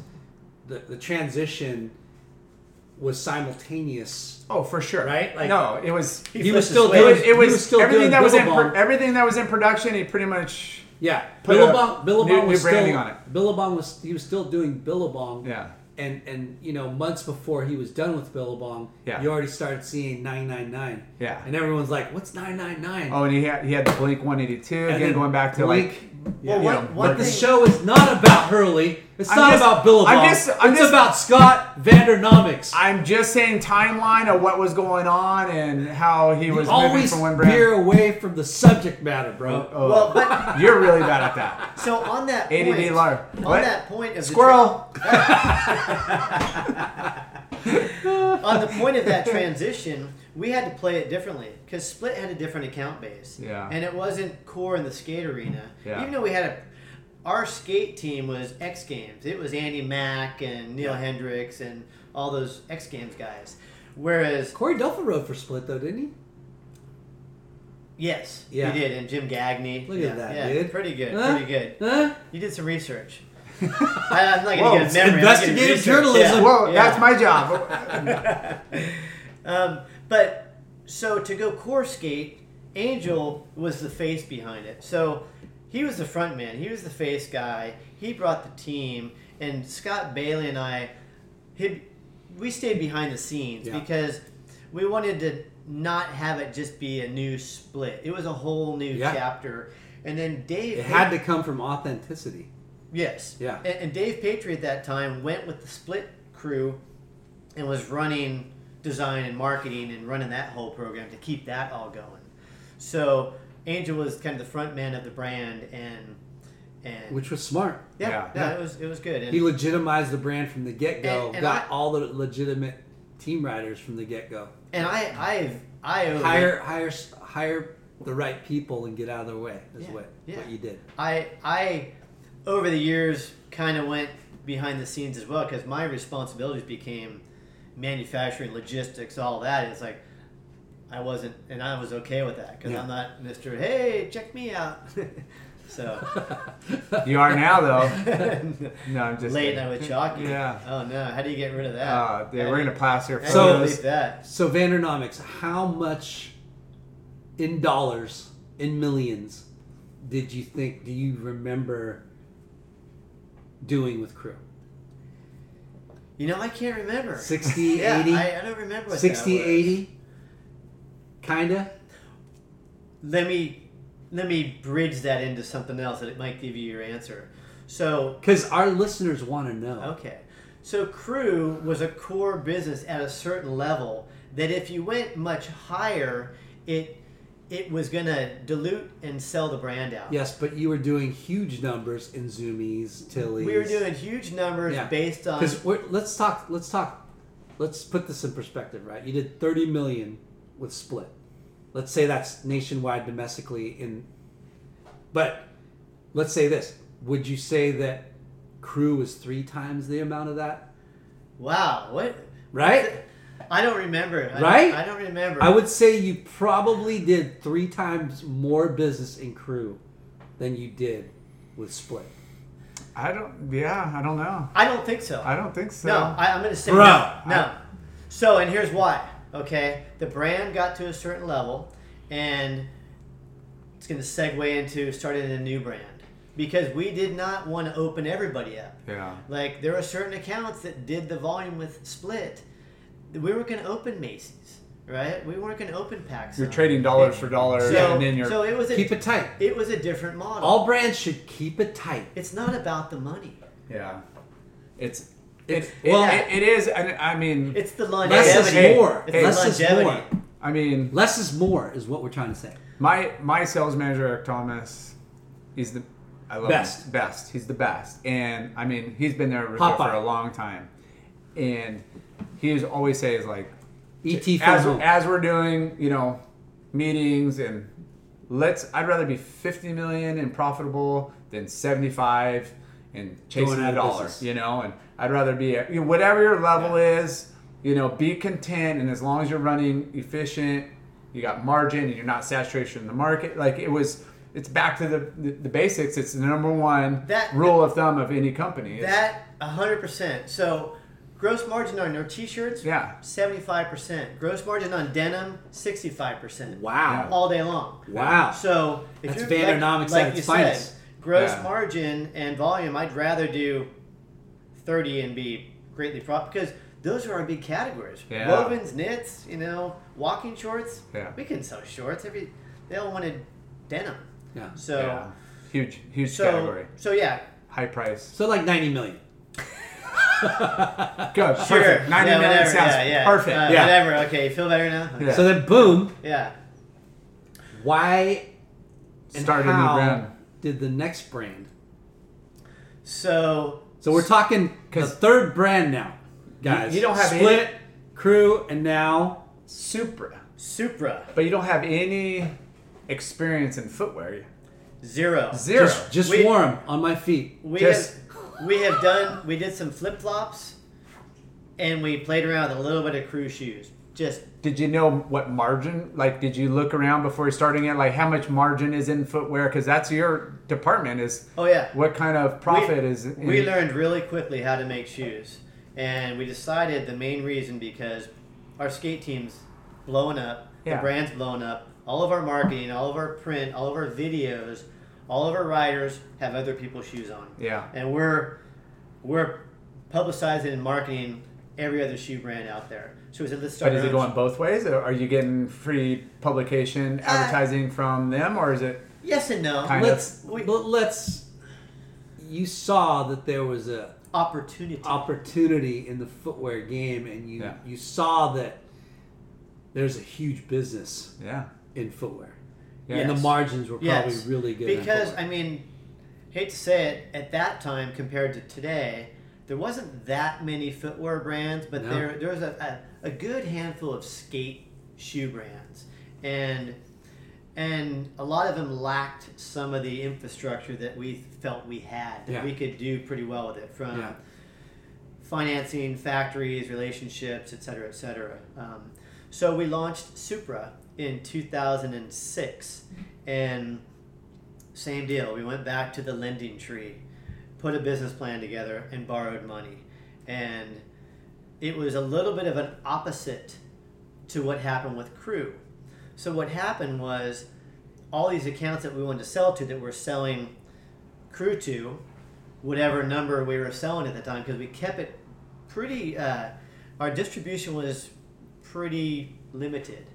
the, the transition was simultaneous. Oh, for sure. Right? Like, no, it was... He, he was still doing... It was, was still everything, doing that was in, everything that was in production, he pretty much... Yeah. Billabong, Billabong new, was new branding still, on it. Billabong was... He was still doing Billabong. Yeah. And, and you know, months before he was done with Billabong, yeah. you already started seeing nine nine nine. Yeah. And everyone's like, what's nine nine nine? Oh, and he had, he had the Blink one eighty-two, and again, going back to Blink, like... Yeah. Well, what, you know, what the show is not about Hurley. It's I'm not just, about Billabong. I'm just, I'm it's just, about Scott Vandernomics. I'm just saying timeline of what was going on and how he was you moving from one brand. Always veer away from the subject matter, bro. Oh, well, but you're really bad at that. So on that point, A D D Lar. On what? that point of squirrel. The tra- on the point of that transition, we had to play it differently because Split had a different account base. Yeah, and it wasn't core in the skate arena. Yeah. Even though we had a. Our skate team was X Games. It was Andy Mack and Neil yeah. Hendricks and all those X Games guys. Whereas... Corey Duffel rode for Split, though, didn't he? Yes, yeah. he did. And Jim Gagne. Look yeah, at that, yeah, dude. Pretty good, huh? pretty good. Huh? You did some research. I, I'm not going to get a memory. Investigative journalism. Yeah. Whoa, yeah. that's my job. um, but, so to go core skate, Angel was the face behind it. So... He was the front man. He was the face guy. He brought the team. And Scott Bailey and I, he, we stayed behind the scenes yeah. because we wanted to not have it just be a new Split. It was a whole new yeah. chapter. And then Dave... It Pat- had to come from authenticity. Yes. Yeah. And, and Dave Patrie at that time went with the Split crew and was running design and marketing and running that whole program to keep that all going. So... Angel was kind of the front man of the brand, and and which was smart. Yeah, yeah. yeah it was it was good. And he legitimized the brand from the get go. And, and got I, all the legitimate team riders from the get go. And I I've, I I hire hire hire the right people and get out of their way. Is yeah, what yeah. what you did. I I over the years kind of went behind the scenes as well because my responsibilities became manufacturing, logistics, all that. It's like. I wasn't, and I was okay with that because yeah. I'm not Mister Hey, check me out. So you are now, though. No, I'm just late night with Chalky. Yeah. Oh no, how do you get rid of that? Uh, they how we're gonna plaster. So that. So Vandernomics, how much in dollars, in millions, did you think? Do you remember doing with Crew? You know, I can't remember. sixty, yeah, eighty. I, I don't remember. What sixty, that was. eighty. Kinda. Let me let me bridge that into something else that it might give you your answer. So, because our listeners want to know. Okay, so Crew was a core business at a certain level that if you went much higher, it it was gonna dilute and sell the brand out. Yes, but you were doing huge numbers in Zoomies, Tillies. We were doing huge numbers yeah. based on. Because let's talk. Let's talk. Let's put this in perspective, right? You did thirty million. With Split. Let's say that's nationwide, domestically, in but let's say this. Would you say that Crew was three times the amount of that? Wow, what? Right? I don't remember. I right? Don't, I don't remember. I would say you probably did three times more business in Crew than you did with Split. I don't, yeah, I don't know. I don't think so. I don't think so. No, I, I'm going to say Bro, no. No. I, so, and here's why. Okay, the brand got to a certain level, and it's going to segue into starting a new brand. because we did not want to open everybody up. Yeah. Like, there were certain accounts that did the volume with Split. We were going to open Macy's, right? We weren't going to open Paxson. You're trading dollars for dollars, so, and then you're so it was a, keep it tight. It was a different model. All brands should keep it tight. It's not about the money. Yeah. It's... It, it, well, yeah. it, it is. I mean, it's the longevity. Less is more. It's hey, less longevity. is more. I mean, less is more is what we're trying to say. My my sales manager, Eric Thomas, he's the I love best. Him. Best. He's the best, and I mean, he's been there for a long time, and he always says like, "Et as, as we're doing, you know, meetings and let's. I'd rather be fifty million and profitable than seventy five and chasing the dollar, you know and." I'd rather be, you know, whatever your level yeah. is, you know, be content. And as long as you're running efficient, you got margin and you're not saturation in the market. Like it was, it's back to the the, the basics. It's the number one that, rule of thumb of any company. That one hundred percent. So gross margin on your t-shirts, yeah. seventy-five percent. Gross margin on denim, sixty-five percent. Wow. All day long. Wow. So if that's you're Vandernomics like, like you finest. said, gross yeah. margin and volume, I'd rather do thirty and be greatly profitable because those are our big categories. Yeah. Wovens, knits, you know, walking shorts. Yeah. We can sell shorts. Every they all wanted denim. Yeah. So yeah. huge, huge so, category. So yeah. High price. So like ninety million. Good. Perfect. Sure. Ninety yeah, million whatever, sounds yeah, yeah. perfect. Uh, yeah. Whatever. Okay. You feel better now? Okay. Yeah. So then boom. Yeah. Why and Start how a new brand. did the next brand? So. So we're talking the third brand now, guys. You, you don't have Split, any, Crew, and now Supra. Supra. But you don't have any experience in footwear. Zero. Zero. Just, just we, wore them on my feet. We just. have we have done. We did some flip flops, and we played around with a little bit of Crew shoes. Just. Did you know what margin? Like, did you look around before starting it? Like, how much margin is in footwear? Because that's your department. Is oh yeah. What kind of profit we, is? In... We learned really quickly how to make shoes, and we decided the main reason because our skate team's blown up, yeah. the brand's blown up. All of our marketing, all of our print, all of our videos, all of our riders have other people's shoes on. Yeah. And we're we're publicizing and marketing every other shoe brand out there. So is it let's start? But is it going both ways? Or are you getting free publication advertising uh, from them, or is it? Yes and no. Kind let's of? We, let's. You saw that there was a opportunity opportunity in the footwear game, and you yeah. you saw that there's a huge business yeah. in footwear, yeah. and yes. the margins were probably yes. really good. Because I mean, hate to say it, at that time compared to today, there wasn't that many footwear brands, but no. there there was a, a, a good handful of skate shoe brands, and and a lot of them lacked some of the infrastructure that we felt we had that yeah. we could do pretty well with it from yeah. financing, factories, relationships, et cetera, et cetera. Um, so we launched Supra in two thousand six, and same deal. We went back to the lending tree, put a business plan together, and borrowed money. And it was a little bit of an opposite to what happened with Crew. So what happened was all these accounts that we wanted to sell to that we're selling Crew to, whatever number we were selling at the time, because we kept it pretty, uh, our distribution was pretty limited.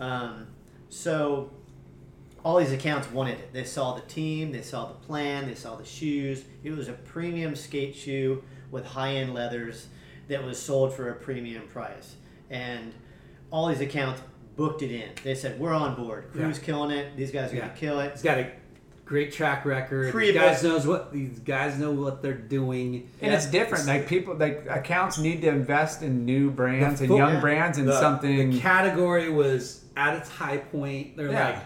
Um, so all these accounts wanted it. They saw the team, they saw the plan, they saw the shoes. It was a premium skate shoe with high-end leathers that was sold for a premium price. And all these accounts booked it in. They said, we're on board. Crew's yeah. killing it. These guys are yeah. going to kill it. It's got a great track record. Pre- these, guys knows what, these guys know what they're doing. And yeah. it's different. Like people, like accounts need to invest in new brands the and young yeah. brands and the, something. The category was at its high point. They're yeah. like...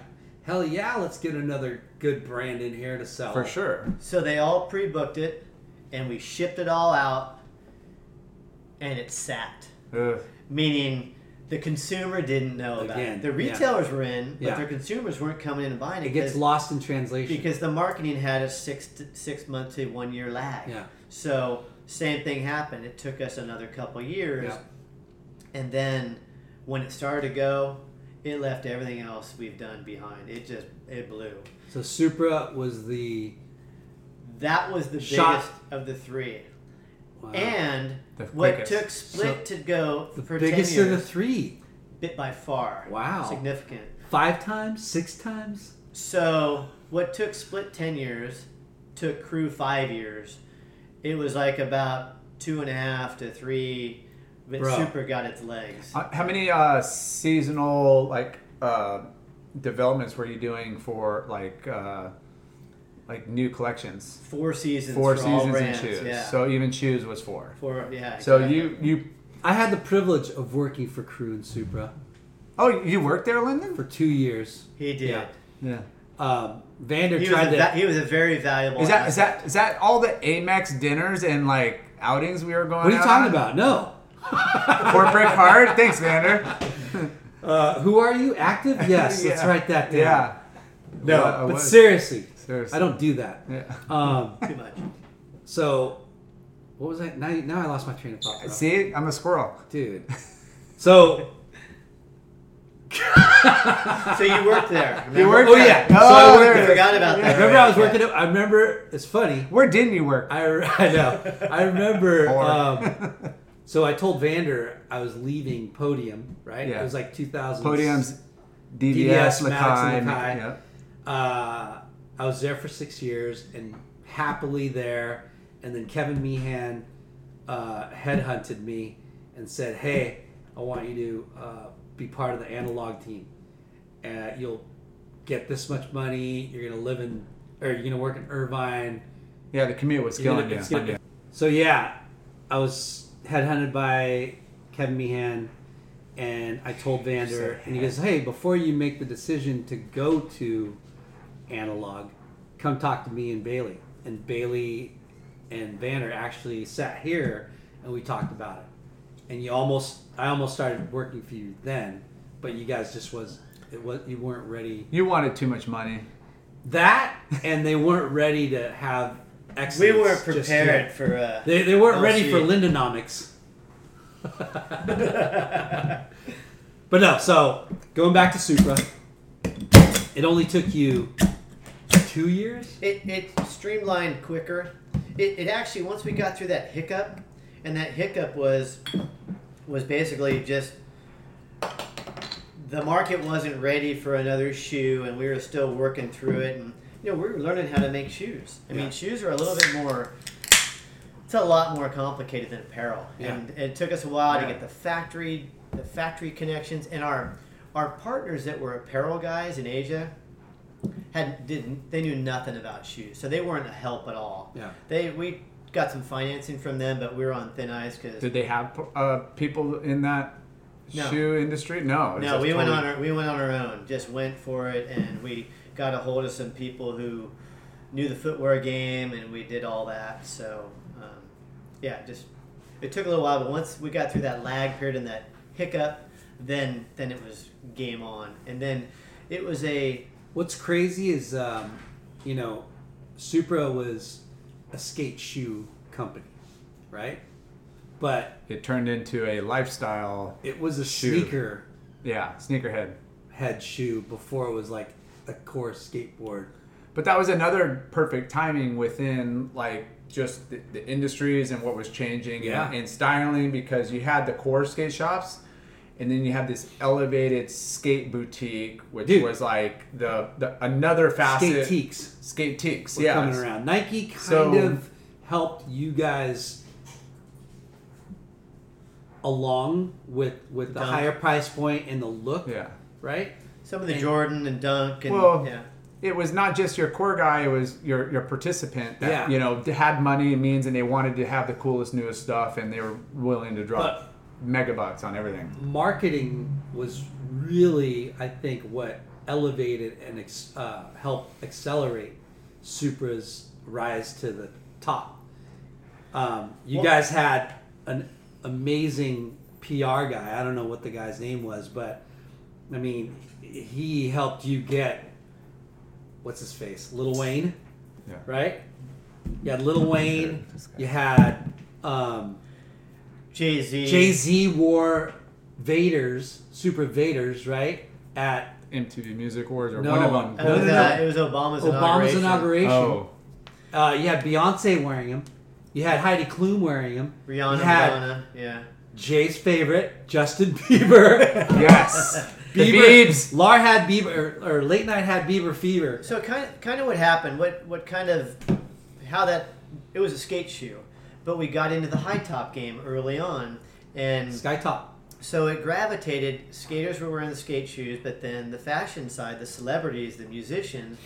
Hell yeah, let's get another good brand in here to sell. For sure. So they all pre-booked it, and we shipped it all out, and it sat. Ugh. Meaning the consumer didn't know about Again, it. The retailers yeah. were in, but yeah. their consumers weren't coming in and buying it. It gets lost in translation. Because the marketing had a six to, six month to one year lag. Yeah. So same thing happened. It took us another couple years, yeah. and then when it started to go... It left everything else we've done behind. It just, it blew. So Supra was the That was the Shot. biggest of the three. Wow. And what took Split so to go the for biggest ten years, of the three, bit by far. Wow, significant. Five times, six times. So what took Split ten years took Crew five years. It was like about two and a half to three. But Bro. Supra got its legs. How many uh, seasonal like uh, developments were you doing for like? Uh, Like new collections. Four seasons. Four for seasons all brands, and shoes. Yeah. So even shoes was four. Four, yeah. So exactly. you, you, I had the privilege of working for Crew and Supra. Oh, you worked there, Lyndon? For two years. He did. Yeah. yeah. Um, Vander he tried to. Va- he was a very valuable. Is that, is that is that all the Amex dinners and like outings we were going? What are you talking on? about? No. Corporate card. Thanks, Vander. Uh, who are you? Active? Yes. yeah. Let's write that down. Yeah. No, well, but was. seriously. Seriously. I don't do that. Yeah. Um, Too much. So, what was I? Now, now I lost my train of thought. Bro. See, I'm a squirrel. Dude. So. so you worked there. Remember? You worked oh, there. Yeah. Oh, so I there. forgot about yeah. that. I remember right? I was working yeah. at, I remember, it's funny. Where didn't you work? I, I know. I remember. um, so I told Vander I was leaving Podium, right? Yeah. It was like two thousand. Podium's D V S, Makai. Yeah. Uh, I was there for six years and happily there. And then Kevin Meehan uh, headhunted me and said, hey, I want you to uh, be part of the analog team. Uh, you'll get this much money. You're going to live in, or you're going to work in Irvine. Yeah, the commute was killing you. Yeah. Yeah. So yeah, I was headhunted by Kevin Meehan and I told Vander and he goes, hey, before you make the decision to go to Analog, come talk to me and Bailey. And Bailey and Vander actually sat here and we talked about it. And you almost, I almost started working for you then, but you guys just was, it was you weren't ready. You wanted too much money. That and they weren't ready to have excellence. We weren't prepared just, for. Uh, they they weren't L C. Ready for Lindonomics. But no, so going back to Supra, it only took you. Two years? It it streamlined quicker. It it actually once we got through that hiccup, and that hiccup was was basically just the market wasn't ready for another shoe, and we were still working through it. And you know we were learning how to make shoes. I yeah. mean shoes are a little bit more. It's a lot more complicated than apparel, yeah. and it took us a while yeah. to get the factory the factory connections and our our partners that were apparel guys in Asia. Had didn't they knew nothing about shoes, so they weren't a help at all. Yeah, they we got some financing from them, but we were on thin ice because did they have uh, people in that no. shoe industry? No, no, we totally... went on our we went on our own. Just went for it, and we got a hold of some people who knew the footwear game, and we did all that. So um, yeah, just it took a little while, but once we got through that lag period and that hiccup, then then it was game on, and then it was a. What's crazy is, um, you know, Supra was a skate shoe company, right? But it turned into a lifestyle. It was a shoe. sneaker. Yeah, sneakerhead head shoe before it was like a core skateboard. But that was another perfect timing within like just the, the industries and what was changing yeah. and, and styling because you had the core skate shops. And then you have this elevated skate boutique, which Dude. was like the, the another facet. Skate teaks. Skate teaks, yeah. Coming around. Nike kind so, of helped you guys along with, with the Dunk. higher price point and the look, yeah. right? Some of the and, Jordan and Dunk. And, well, yeah. it was not just your core guy. It was your, your participant that yeah. you know had money and means and they wanted to have the coolest, newest stuff and they were willing to drop but, megabucks on everything. Marketing was really, I think, what elevated and ex- uh, helped accelerate Supra's rise to the top. Um, you well, guys had an amazing P R guy. I don't know what the guy's name was, but I mean, he helped you get what's his face, Lil Wayne, yeah. right? You had Lil Wayne. You had. Um, Jay-Z. Jay-Z wore Vaders, Supra Vaders, right? At M T V Music Awards or no, one of them. It was, uh, it was Obama's, Obama's inauguration. Obama's inauguration. Oh. Uh, you had Beyonce wearing them. You had Heidi Klum wearing them. Rihanna, Madonna, yeah. Jay's favorite, Justin Bieber. Yes. Bieber, Biebs. Lar had Bieber, or, or late night had Bieber fever. So kind of, kind of what happened, what, what kind of, how that, it was a skate shoe, but we got into the high top game early on. And Sky Top. So it gravitated, skaters were wearing the skate shoes, but then the fashion side, the celebrities, the musicians,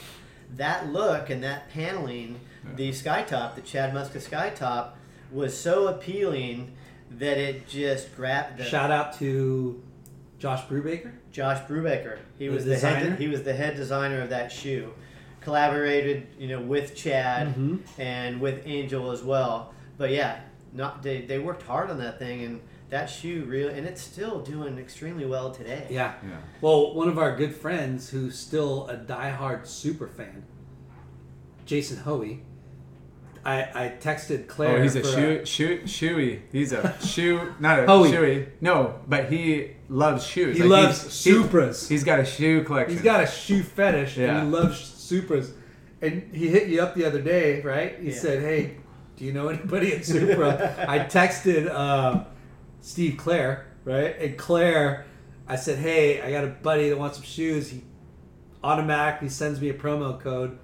that look and that paneling, yeah. the Sky Top, the Chad Muska Sky Top, was so appealing that it just grabbed the... Shout out to Josh Brubaker? Josh Brubaker. He the was the head, he was the head designer of that shoe. Collaborated, you know, with Chad mm-hmm. and with Angel as well. But yeah, not they, they worked hard on that thing, and that shoe really, and it's still doing extremely well today. Yeah. yeah. Well, one of our good friends who's still a diehard super fan, Jason Hoey, I, I texted Claire. Oh, he's a shoe, shoe, shoey. He's a shoe, not a Hoey. shoey. No, but he loves shoes. He like loves he's, Supras. He, he's got a shoe collection. He's got a shoe fetish, yeah. and he loves Supras. And he hit you up the other day, right? He yeah. said, "Hey, do you know anybody at Supra?" I texted. Uh, Steve Clare, right? And Clare, I said, hey, I got a buddy that wants some shoes. He automatically sends me a promo code.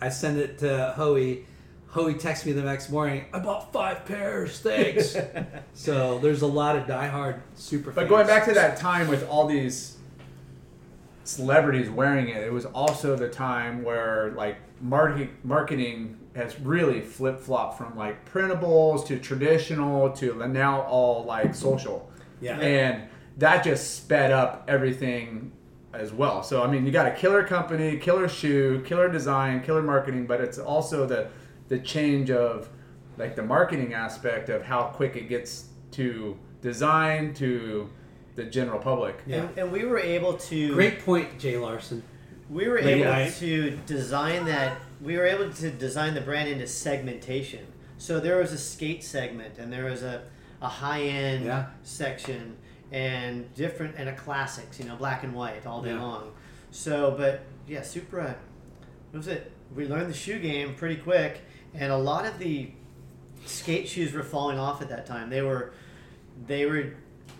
I send it to Hoey. Hoey texts me the next morning, I bought five pairs, thanks. So there's a lot of diehard super fans. But going back to that time with all these celebrities wearing it, it was also the time where like market, marketing has really flip-flopped from like printables to traditional to now all like social. Yeah. And that just sped up everything as well. So, I mean, you got a killer company, killer shoe, killer design, killer marketing, but it's also the the change of like the marketing aspect of how quick it gets to design to the general public. Yeah. And, and we were able to... Great point, Jay Larson. We were Late able night. to design that... We were able to design the brand into segmentation. So there was a skate segment, and there was a, a high-end yeah. section, and different, and a classics, you know, black and white all day yeah. long. So, but yeah, Supra, what was it? We learned the shoe game pretty quick, and a lot of the skate shoes were falling off at that time. They were, they were,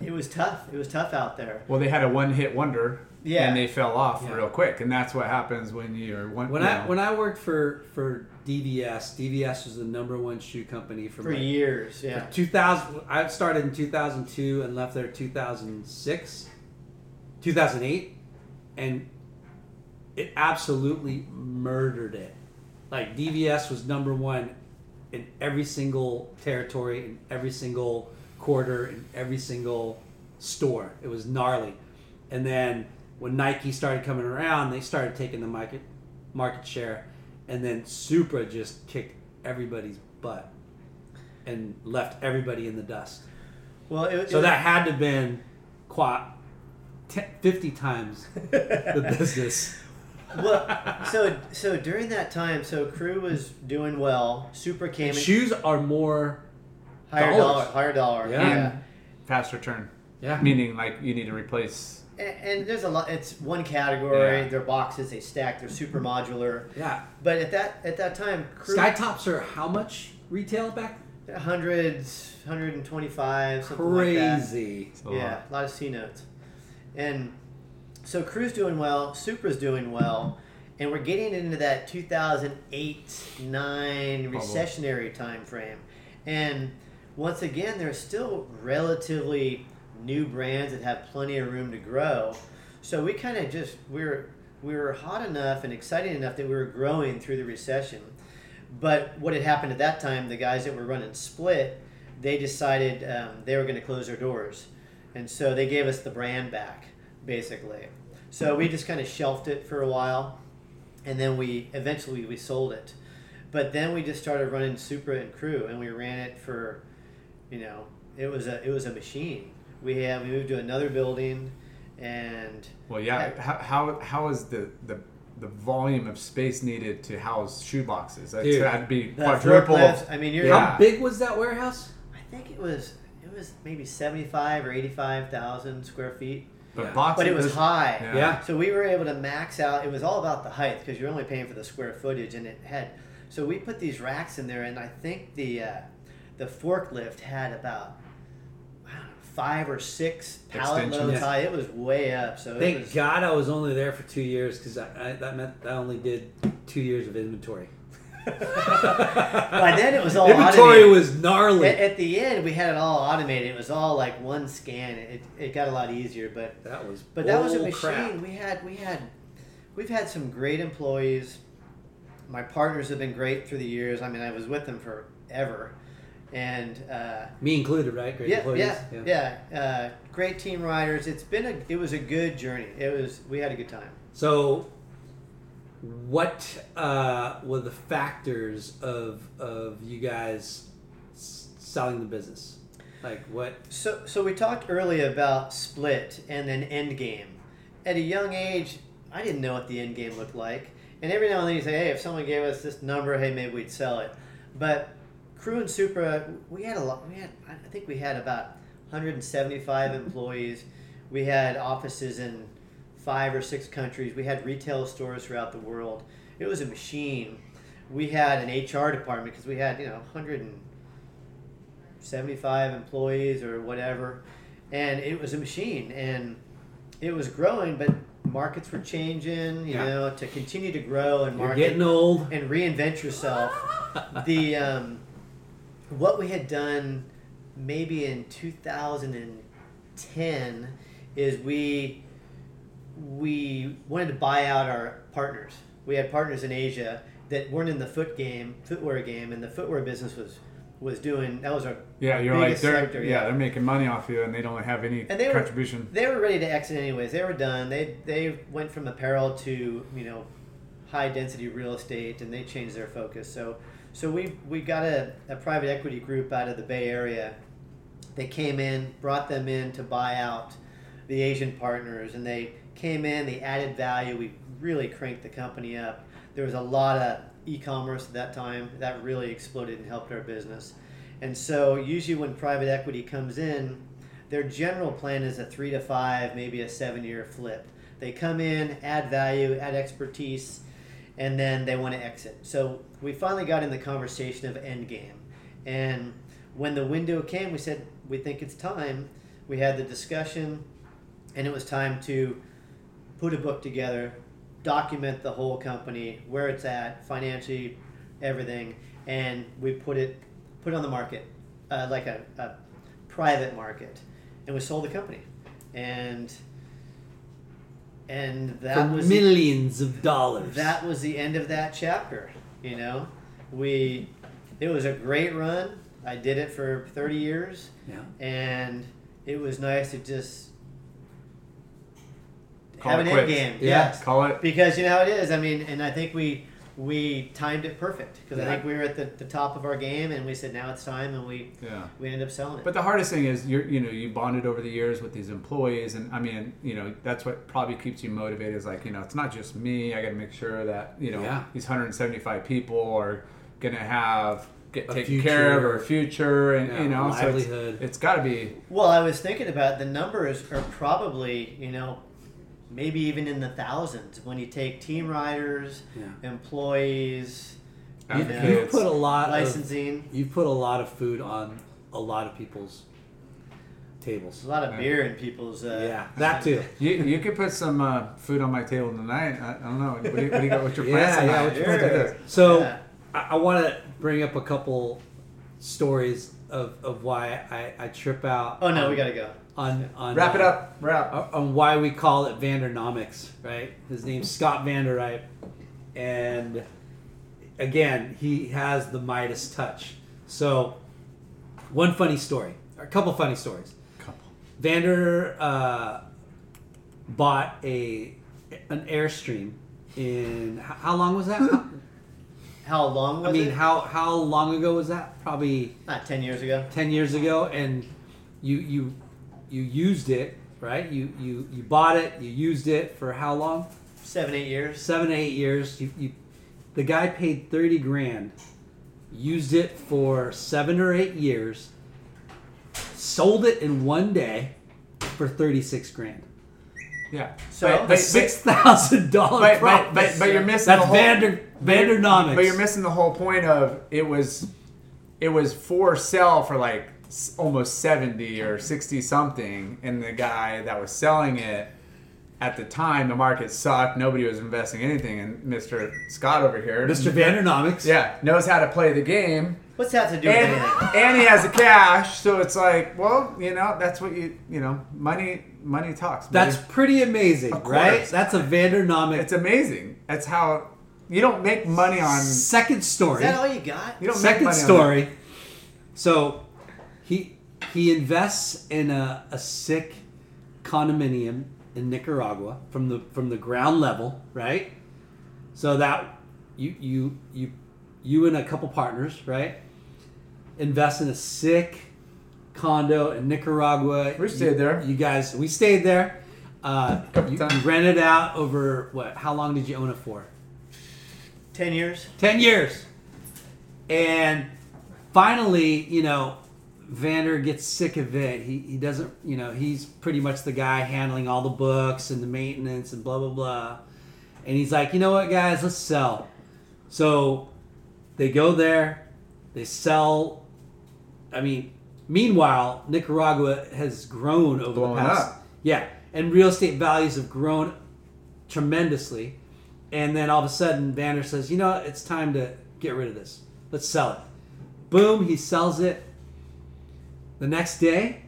it was tough. It was tough out there. Well, they had a one-hit wonder. Yeah. And they fell off yeah. real quick. And that's what happens when you're... One, when you know. I when I worked for, for D V S, D V S was the number one shoe company for... For like, years, yeah. two thousand I started in two thousand two and left there in two thousand six two thousand eight And it absolutely murdered it. Like, D V S was number one in every single territory, in every single quarter, in every single store. It was gnarly. And then... When Nike started coming around, they started taking the market market share, and then Supra just kicked everybody's butt and left everybody in the dust. Well, it, so it, that had to have been quite fifty times the business. Well, so so during that time, so Crew was doing well. Supra came. And in, shoes are more higher dollars. dollar, higher dollar, yeah, yeah. And fast return. Yeah, meaning like you need to replace. And there's a lot. It's one category. Yeah. They're boxes. They stack. They're super modular. Yeah. But at that at that time, Crew, Sky Tops are how much retail back? Hundreds, hundred and twenty-five, something Crazy. like that. Crazy. Yeah, a lot of C notes. And so Crew's doing well. Supra's doing well, and we're getting into that two thousand eight, nine recessionary time frame. And once again, they're still relatively new brands that have plenty of room to grow. So we kind of just, we were, we were hot enough and exciting enough that we were growing through the recession. But what had happened at that time, the guys that were running Split, they decided um, they were going to close their doors. And so they gave us the brand back, basically. So we just kind of shelved it for a while. And then we, eventually we sold it. But then we just started running Supra and Crew, and we ran it for, you know, it was a, it was a machine. We had we moved to another building, and well, yeah. How how how is the, the, the volume of space needed to house shoe boxes? That's, Dude, that'd be quadruple. I mean, you're, yeah. how big was that warehouse? I think it was it was maybe seventy five or eighty five thousand square feet. But yeah. boxes, but it was, was high. Yeah. yeah. So we were able to max out. It was all about the height because you're only paying for the square footage, and it had So we put these racks in there, and I think the uh, the forklift had about I don't know, five or six pallet loads high. It was way up. So thank it was, God I was only there for two years because I, I that meant I only did two years of inventory. By then it was all automated. Inventory was gnarly. At, at the end, we had it all automated. It was all like one scan. It it got a lot easier, but that was but that was a machine. Crap. We had we had we've had some great employees. My partners have been great through the years. I mean, I was with them forever, and uh, me included, right? Great yeah, employees. Yeah, yeah, yeah. Uh, great team riders. It's been a it was a good journey. It was we had a good time. So. What uh, were the factors of of you guys s- selling the business? Like what? So so we talked earlier about Split and then end game. At a young age, I didn't know what the end game looked like. And every now and then you say, hey, if someone gave us this number, hey, maybe we'd sell it. But Crew and Supra, we had a lot. We had I think we had about one hundred seventy-five employees. We had offices in five or six countries. We had retail stores throughout the world. It was a machine. We had an H R department because we had, you know, one hundred seventy-five employees or whatever. And it was a machine. And it was growing, but markets were changing, you yeah. know, to continue to grow and market. You're getting old. And reinvent yourself. The um, what we had done maybe in two thousand ten is we... we wanted to buy out our partners. We had partners in Asia that weren't in the foot game, footwear game, and the footwear business was, was doing, that was our yeah, you're biggest like, they're, sector. Yeah, yeah, they're making money off you, and they don't have any and they contribution. Were, they were ready to exit anyways. They were done. They they went from apparel to, you know, high-density real estate, and they changed their focus. So so we, we got a, a private equity group out of the Bay Area. They came in, brought them in to buy out the Asian partners, and they... came in, they added value. We really cranked the company up. There was a lot of e-commerce at that time that really exploded and helped our business. And so usually when private equity comes in, their general plan is a three to five, maybe a seven-year flip. They come in, add value, add expertise, and then they want to exit. So we finally got in the conversation of endgame. And when the window came, we said, we think it's time. We had the discussion, and it was time to put a book together, document the whole company, where it's at, financially, everything, and we put it put it on the market, uh, like a, a private market, and we sold the company, and and that For was millions the, of dollars. That was the end of that chapter. You know, we it was a great run. I did it for thirty years, yeah. And it was nice to just. Have an end game, yeah. Yes. Call it because you know how it is. I mean, and I think we we timed it perfect because yeah. I think we were at the, the top of our game, and we said now it's time, and we yeah. we ended up selling it. But the hardest thing is you you know you bonded over the years with these employees, and I mean you know that's what probably keeps you motivated. Is like you know it's not just me. I got to make sure that you know yeah. these one hundred seventy-five people are gonna have get a taken future. Care of or a future, and yeah, you know livelihood. So it's, it's got to be. Well, I was thinking about the numbers are probably you know. Maybe even in the thousands when you take team riders, yeah. employees, you know, you've put a lot licensing. Of, you've put a lot of food on a lot of people's tables. A lot of yeah. beer in people's. Uh, yeah, that too. you you could put some uh, food on my table tonight. I, I don't know. What do you, what do you got? What's your plans? yeah, yeah. What's your plans? So yeah. I, I want to bring up a couple stories of, of why I, I trip out. Oh no, on, we gotta go. On, on wrap it uh, up. Wrap on why we call it Vandernomics, right? His name's Scott Vanderwijk, and again, he has the Midas touch. So, one funny story, or a couple funny stories. Couple. Vander uh, bought a an Airstream in how long was that? How long? was I mean, it? how how long ago was that? Probably not ten years ago. Ten years ago, and you you. You used it, right? You, you you bought it. You used it for how long? Seven, eight years. Seven, eight years. You, you, the guy paid thirty grand, used it for seven or eight years, sold it in one day for thirty-six grand. Yeah. So but, but, six thousand dollar. But, but but you're missing that's the whole, Vander Vandernomics. But you're missing the whole point of it was, it was for sale for like almost seventy or sixty something, and the guy that was selling it at the time, the market sucked. Nobody was investing anything, and Mister Scott over here, Mister Vandernomics, yeah, knows how to play the game. What's that to do and, with anything? And he has the cash, so it's like, well, you know, that's what you, you know, money, money talks. Money. That's pretty amazing, right? That's a Vandernomic. It's amazing. That's how you don't make money on second story. Is that all you got? You don't second make money story. On so he he invests in a, a sick condominium in Nicaragua from the from the ground level, right? So that you you you you and a couple partners, right? Invest in a sick condo in Nicaragua. We stayed you, there. You guys, we stayed there. Uh, you, you rented out over what? How long did you own it for? Ten years. Ten years. And finally, you know, Vander gets sick of it. He he doesn't, you know, he's pretty much the guy handling all the books and the maintenance and blah blah blah. And he's like, you know what, guys, let's sell. So they go there, they sell. I mean. Meanwhile, Nicaragua has grown over Blowing the past... Up. Yeah, and real estate values have grown tremendously. And then all of a sudden, Vander says, you know, it's time to get rid of this. Let's sell it. Boom, he sells it. The next day,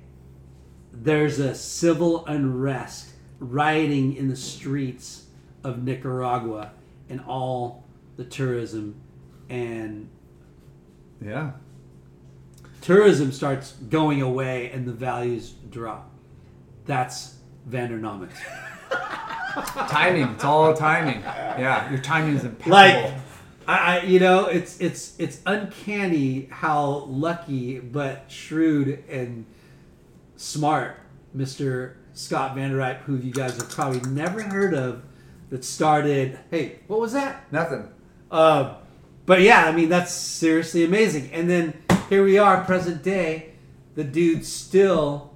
there's a civil unrest, rioting in the streets of Nicaragua and all the tourism and... Yeah. Tourism starts going away and the values drop. That's Vandernomics. Timing. It's all timing. Yeah, your timing is impeccable. Like, I, I, you know, it's it's it's uncanny how lucky but shrewd and smart Mister Scott Vanderwijk, who you guys have probably never heard of, that started. Hey, what was that? Nothing. Uh, but yeah, I mean, that's seriously amazing. And then. Here we are, present day. The dude's still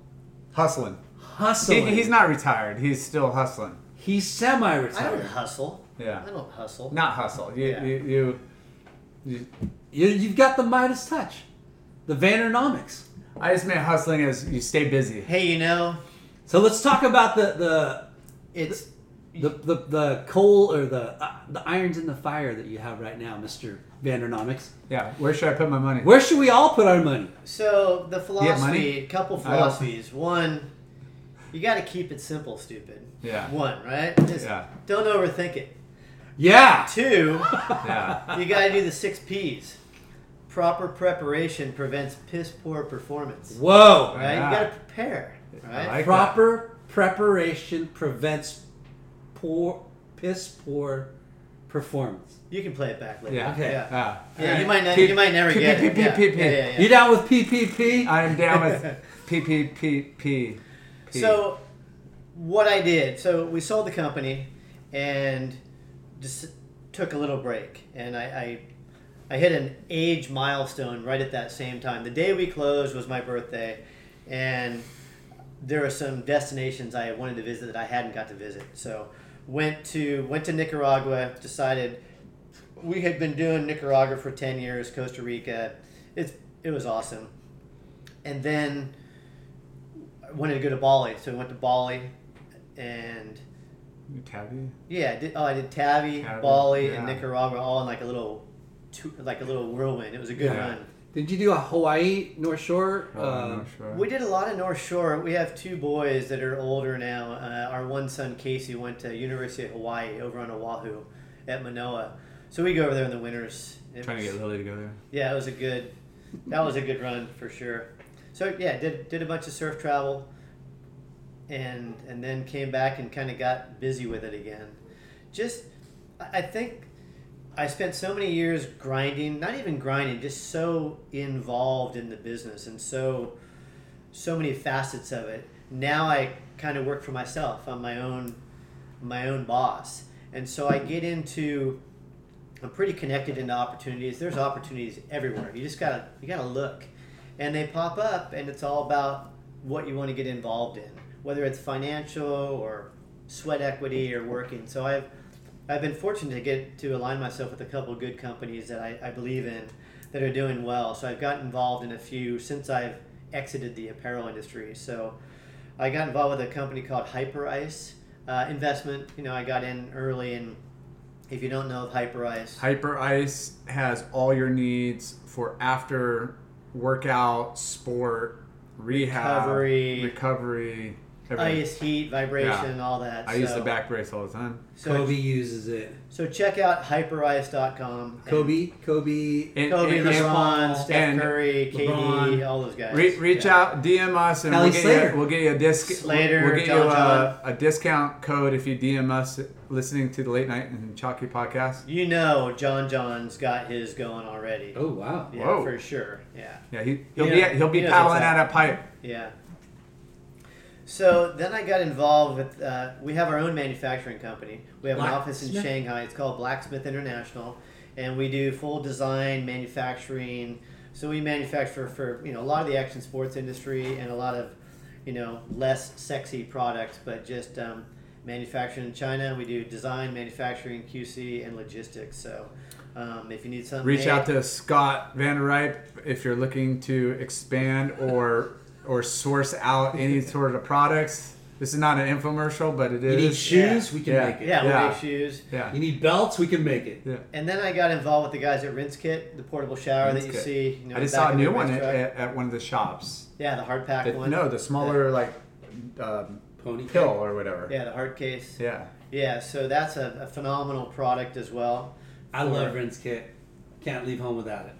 hustling. Hustling. He, he's not retired. He's still hustling. He's semi-retired. I don't hustle. Yeah. I don't hustle. Not hustle. You, yeah. you, you, you, you, you've got the Midas touch, the Vandernomics. I just meant hustling as you stay busy. Hey, you know. So let's talk about the the it's the the, the, the coal or the uh, the irons in the fire that you have right now, Mister Vandernomics. Yeah, where should I put my money? Where should we all put our money? So the philosophy, a couple philosophies. One, you got to keep it simple, stupid. Yeah. One, right? Just yeah. Don't overthink it. Yeah. Two, yeah. You got to do the six P's. Proper preparation prevents piss poor performance. Whoa. Right? Yeah. You got to prepare. Right? Like Proper that. preparation prevents poor piss poor performance. You can play it back later. Yeah. Okay. Yeah. Ah. yeah right. You might not. P- you might never P- get P- it. P- yeah. P- P- yeah, yeah, yeah. You down with P P P? I am down with P P P P. So, what I did. So we sold the company, and just took a little break. And I, I, I hit an age milestone right at that same time. The day we closed was my birthday, and there were some destinations I wanted to visit that I hadn't got to visit. So went to went to Nicaragua. Decided. We had been doing Nicaragua for ten years, Costa Rica. It's It was awesome. And then I wanted to go to Bali. So we went to Bali and... Tavi? Yeah. I did, oh, I did Tavi, Tavi Bali, yeah. and Nicaragua all in like a little like a little whirlwind. It was a good yeah. run. Did you do a Hawaii, North Shore? Oh, uh, North Shore? We did a lot of North Shore. We have two boys that are older now. Uh, our one son, Casey, went to University of Hawaii over on Oahu at Manoa. So we go over there in the winters. It Trying was, to get Lily to go there. Yeah, it was a good, that was a good run for sure. So yeah, did did a bunch of surf travel, and and then came back and kind of got busy with it again. Just, I think, I spent so many years grinding, not even grinding, just so involved in the business and so, so many facets of it. Now I kind of work for myself. I'm my own, my own boss, and so I get into. I'm pretty connected into opportunities. There's opportunities everywhere. You just gotta you gotta look, and they pop up, and it's all about what you want to get involved in, whether it's financial or sweat equity or working. So I've I've been fortunate to get to align myself with a couple of good companies that I, I believe in that are doing well. So I've got involved in a few since I've exited the apparel industry. So I got involved with a company called Hyper Ice uh, Investment. You know, I got in early, and if you don't know of Hyper Ice, Hyper Ice has all your needs for after workout, sport, rehab, recovery, recovery everything. Ice, heat, vibration, yeah. all that. I so, use the back brace all the time. So Kobe uses it. So check out hyper ice dot com. Kobe, Kobe, and, Kobe, and, LeBron, Steph Curry, K D, all those guys. Re- reach yeah. out, D M us, and we'll get, you, we'll get you a disc. Slater, we'll get John, you a, a discount code if you D M us listening to the Late Night and Chalky podcast. You know, John John's got his going already. Oh wow! Yeah, Whoa. for sure. Yeah. Yeah, he he'll you be know, he'll be he paddling out a pipe. Yeah. So then I got involved with, uh, we have our own manufacturing company. We have an office in Shanghai. It's called Blacksmith International. And we do full design, manufacturing. So we manufacture for, you know, a lot of the action sports industry and a lot of, you know, less sexy products, but just um, manufacturing in China. We do design, manufacturing, Q C, and logistics. So um, if you need something. Reach made, out to Scott Vanderwijk if you're looking to expand or... or source out any sort of products. This is not an infomercial, but it is. You need shoes, yeah. we can yeah. make it. Yeah, we yeah. make shoes. Yeah. You need belts, we can make it. Yeah. And then I got involved with the guys at Rinse Kit, the portable shower Rinse that you Kit. see. You know, I just saw a new one at, at one of the shops. Yeah, the hard pack the, one. No, the smaller the, like um, pony pill kit. or whatever. Yeah, the hard case. Yeah. Yeah, so that's a, a phenomenal product as well. I love Rinse Kit. Can't leave home without it.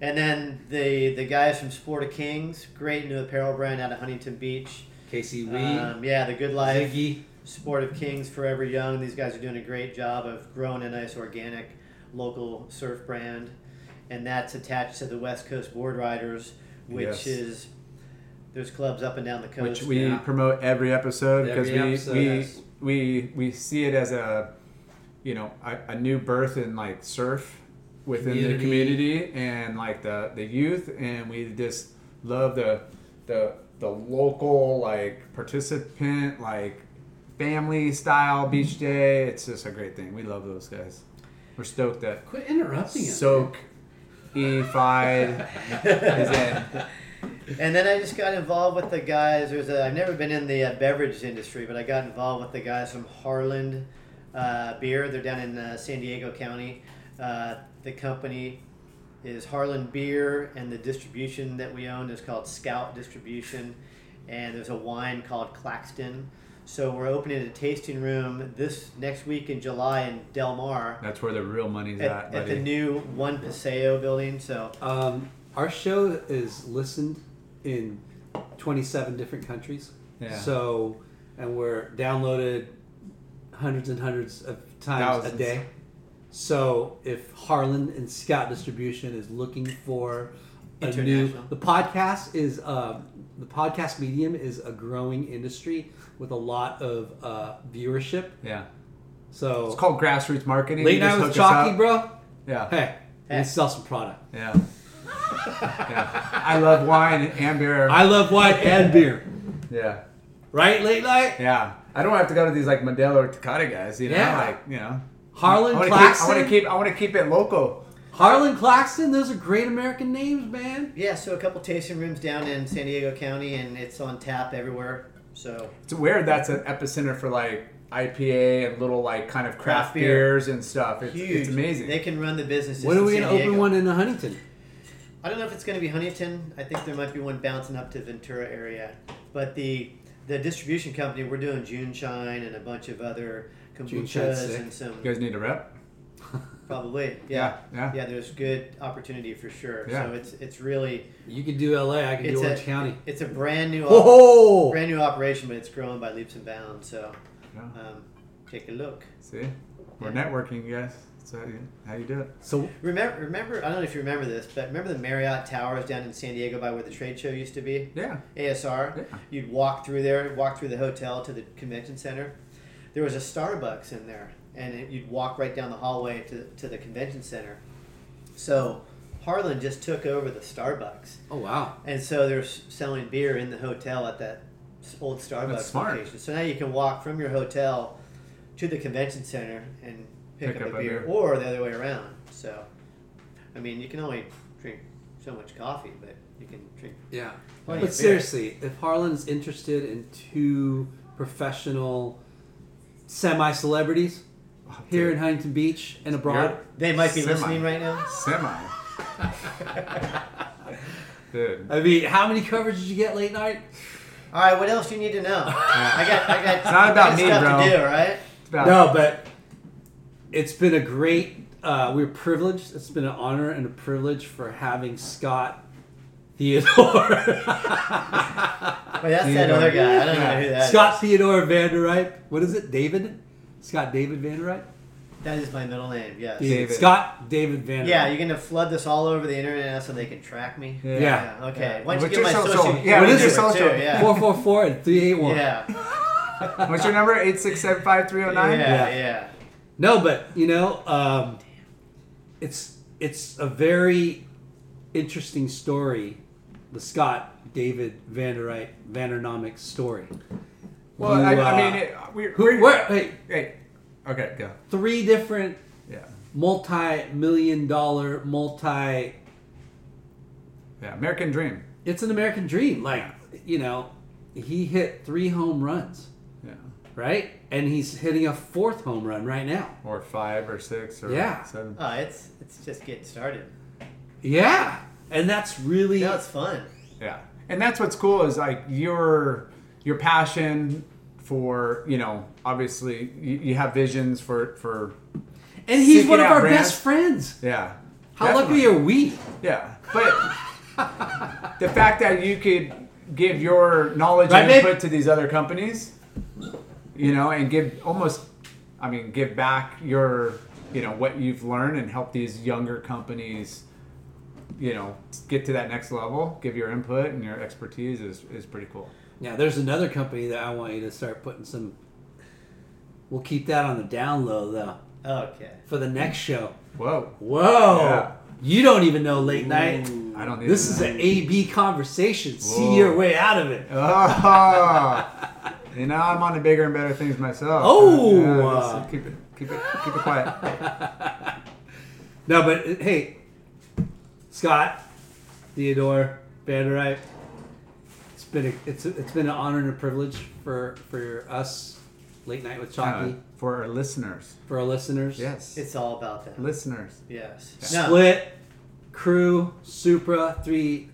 And then the the guys from Sport of Kings, great new apparel brand out of Huntington Beach. Casey Wee. Um, yeah, The Good Life. Ziggy. Sport of Kings, Forever Young. These guys are doing a great job of growing a nice organic local surf brand. And that's attached to the West Coast Board Riders, which yes. is, there's clubs up and down the coast. Which we yeah. promote every episode because we, episode, we, yes. we, we see it as a, you know, a, a new birth in like surf. Within community. the community and like the, the youth, and we just love the the the local like participant like family style beach day. It's just a great thing. We love those guys. We're stoked that quit interrupting us. Soak E-fied is in. And then I just got involved with the guys. There's a, I've never been in the uh, beverage industry, but I got involved with the guys from Harland uh, Beer. They're down in uh, San Diego County. Uh, the company is Harland Beer, and the distribution that we own is called Scout Distribution, and there's a wine called Claxton. So we're opening a tasting room this next week in July in Del Mar. That's where the real money's at, at, buddy. At the new One Paseo building. So um, our show is listened in twenty-seven different countries. Yeah. So, and we're downloaded hundreds and hundreds of times Thousands. a day. So if Harlan and Scout Distribution is looking for a new, the podcast is uh, the podcast medium is a growing industry with a lot of uh, viewership. Yeah. So it's called grassroots marketing. Late Night with Chalky, bro. Yeah. Hey, hey. Let's sell some product. Yeah. yeah. I love wine and beer. I love wine and beer. Yeah. Right, Late Night. Yeah. I don't have to go to these like Modelo or Tecate guys. You know, yeah. like you know. Harlan I Claxton. Keep, I want to keep. I want to keep it local. Harlan Claxton. Those are great American names, man. Yeah. So a couple tasting rooms down in San Diego County, and it's on tap everywhere. So it's weird. That's an epicenter for like I P A and little like kind of craft beer. beers and stuff. It's, Huge. It's amazing. They can run the businesses. When are we gonna open one in Huntington? I don't know if it's gonna be Huntington. I think there might be one bouncing up to Ventura area. But the the distribution company, we're doing Juneshine and a bunch of other. Kombuchas and some. You guys need a rep? Probably, yeah. yeah, yeah, yeah. There's good opportunity for sure. Yeah. So it's it's really. You can do L A. I can do Orange a, County. It's a brand new, op- brand new operation, but it's growing by leaps and bounds. So, yeah. um, take a look. See, we're yeah. networking, you guys. That's how you, how you do it. So remember, remember. I don't know if you remember this, but remember the Marriott Towers down in San Diego by where the trade show used to be? Yeah. A S R. Yeah. You'd walk through there, walk through the hotel to the convention center. There was a Starbucks in there, and it, you'd walk right down the hallway to to the convention center. So Harlan just took over the Starbucks. Oh, wow. And so they're selling beer in the hotel at that old Starbucks location. So now you can walk from your hotel to the convention center and pick, pick up, up a, beer, a beer, or the other way around. So, I mean, you can only drink so much coffee, but you can drink. Yeah, but beer. Seriously, if Harlan's interested in two professional semi-celebrities oh, here in Huntington Beach and abroad, You're, they might be semi. listening right now. Semi. Dude. I mean, how many covers did you get late night? All right, what else do you need to know? Yeah. I got, I got. It's not about me, stuff bro. To do, right? It's about no, me. But it's been a great. Uh, we're privileged. It's been an honor and a privilege for having Scott Theodore. Wait, that's Theodore. That other guy. I don't yeah. know who that is. Scott Theodore Vanderwijk. What is it, David? Scott David Vanderwijk. That is my middle name, yes. David. Scott David Van. Yeah, you're going to flood this all over the internet so they can track me? Yeah. yeah. Okay. Why don't you get my social? social? Yeah, what is your social? Too, yeah. four four four and three eight one. Yeah. What's your number? eight six seven five three oh nine? Yeah, yeah. yeah. No, but, you know, um, it's it's a very interesting story, the Scott David Vanderwijk Vandernomics story. Well, who, I, uh, I mean, it, we're... Who, we're where, hey, hey. Okay, go. Three different yeah. multi-million dollar, multi... Yeah, American dream. It's an American dream. Like, you know, he hit three home runs. Yeah. Right? And he's hitting a fourth home run right now. Or five or six or yeah. seven. Oh, it's it's just getting started. Yeah. And that's really... That's fun. Yeah. And that's what's cool is, like, your your passion... For, you know, obviously you, you have visions for, for and he's one of our brands. Best friends. Yeah. How definitely. Lucky are we? Yeah. But the fact that you could give your knowledge right, and input babe? To these other companies, you know, and give almost, I mean, give back your, you know, what you've learned and help these younger companies, you know, get to that next level, give your input and your expertise is, is pretty cool. Now, there's another company that I want you to start putting some... We'll keep that on the down low, though. Okay. For the next show. Whoa. Whoa. Yeah. You don't even know late Ooh, night. I don't even This know. Is an A B conversation. Whoa. See your way out of it. Oh. You know, I'm on to bigger and better things myself. Oh. Uh, yeah, uh, keep it, keep it, keep it quiet. No, but, hey, Scott, Theodore, Vanderwijk. Been a, it's a, it's been an honor and a privilege for, for us, Late Night with Chalky. Uh, for our listeners. For our listeners. Yes. It's all about that. Listeners. Yes. Yeah. Split, Crew, Supra, three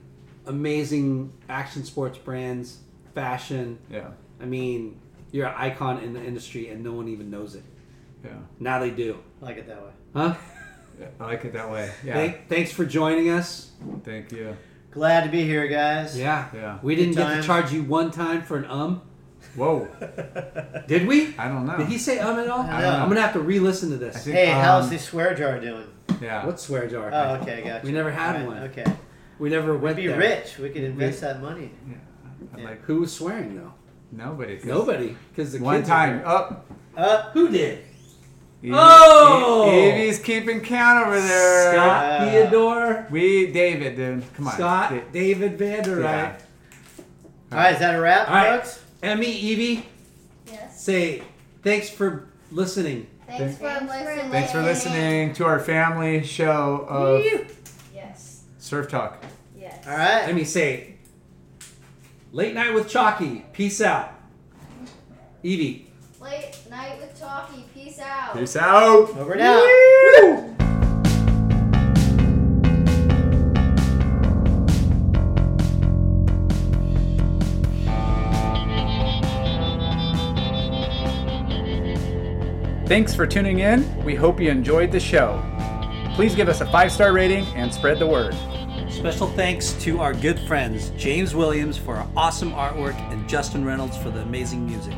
amazing action sports brands, fashion. Yeah. I mean, you're an icon in the industry and no one even knows it. Yeah. Now they do. I like it that way. Huh? Yeah, I like it that way. Yeah. Thank, thanks for joining us. Thank you. Glad to be here, guys. Yeah. yeah. We didn't get to charge you one time for an um. Whoa. Did we? I don't know. Did he say um at all? I don't know. I'm going to have to re-listen to this. Think, hey, um, how's the swear jar doing? Yeah. What swear jar? Oh, okay, gotcha. We never had right. one. Okay. We never We'd went there. We'd be rich. We could invest we, that money. Yeah. yeah. Like, who was swearing, though? Nobody. Cause Nobody. Because the One kids time. Up. Up. Who did? Evie, oh! Evie's keeping count over there. Scott uh, Theodore. We, David, dude. Come on. Scott da- David Vanderwijk. Yeah. All right, is that a wrap, right. folks? Emmy, Evie. Yes. Say thanks for listening. Thanks, thanks for thanks listening. Thanks for listening to our family show of yes. Surf Talk. Yes. All right. Let me say Late Night with Chalky. Peace out. Evie. Late Night with Chalky. Peace out. Peace out. Over now. Woo! Thanks for tuning in. We hope you enjoyed the show. Please give us a five-star rating and spread the word. Special thanks to our good friends, James Williams for our awesome artwork and Justin Reynolds for the amazing music.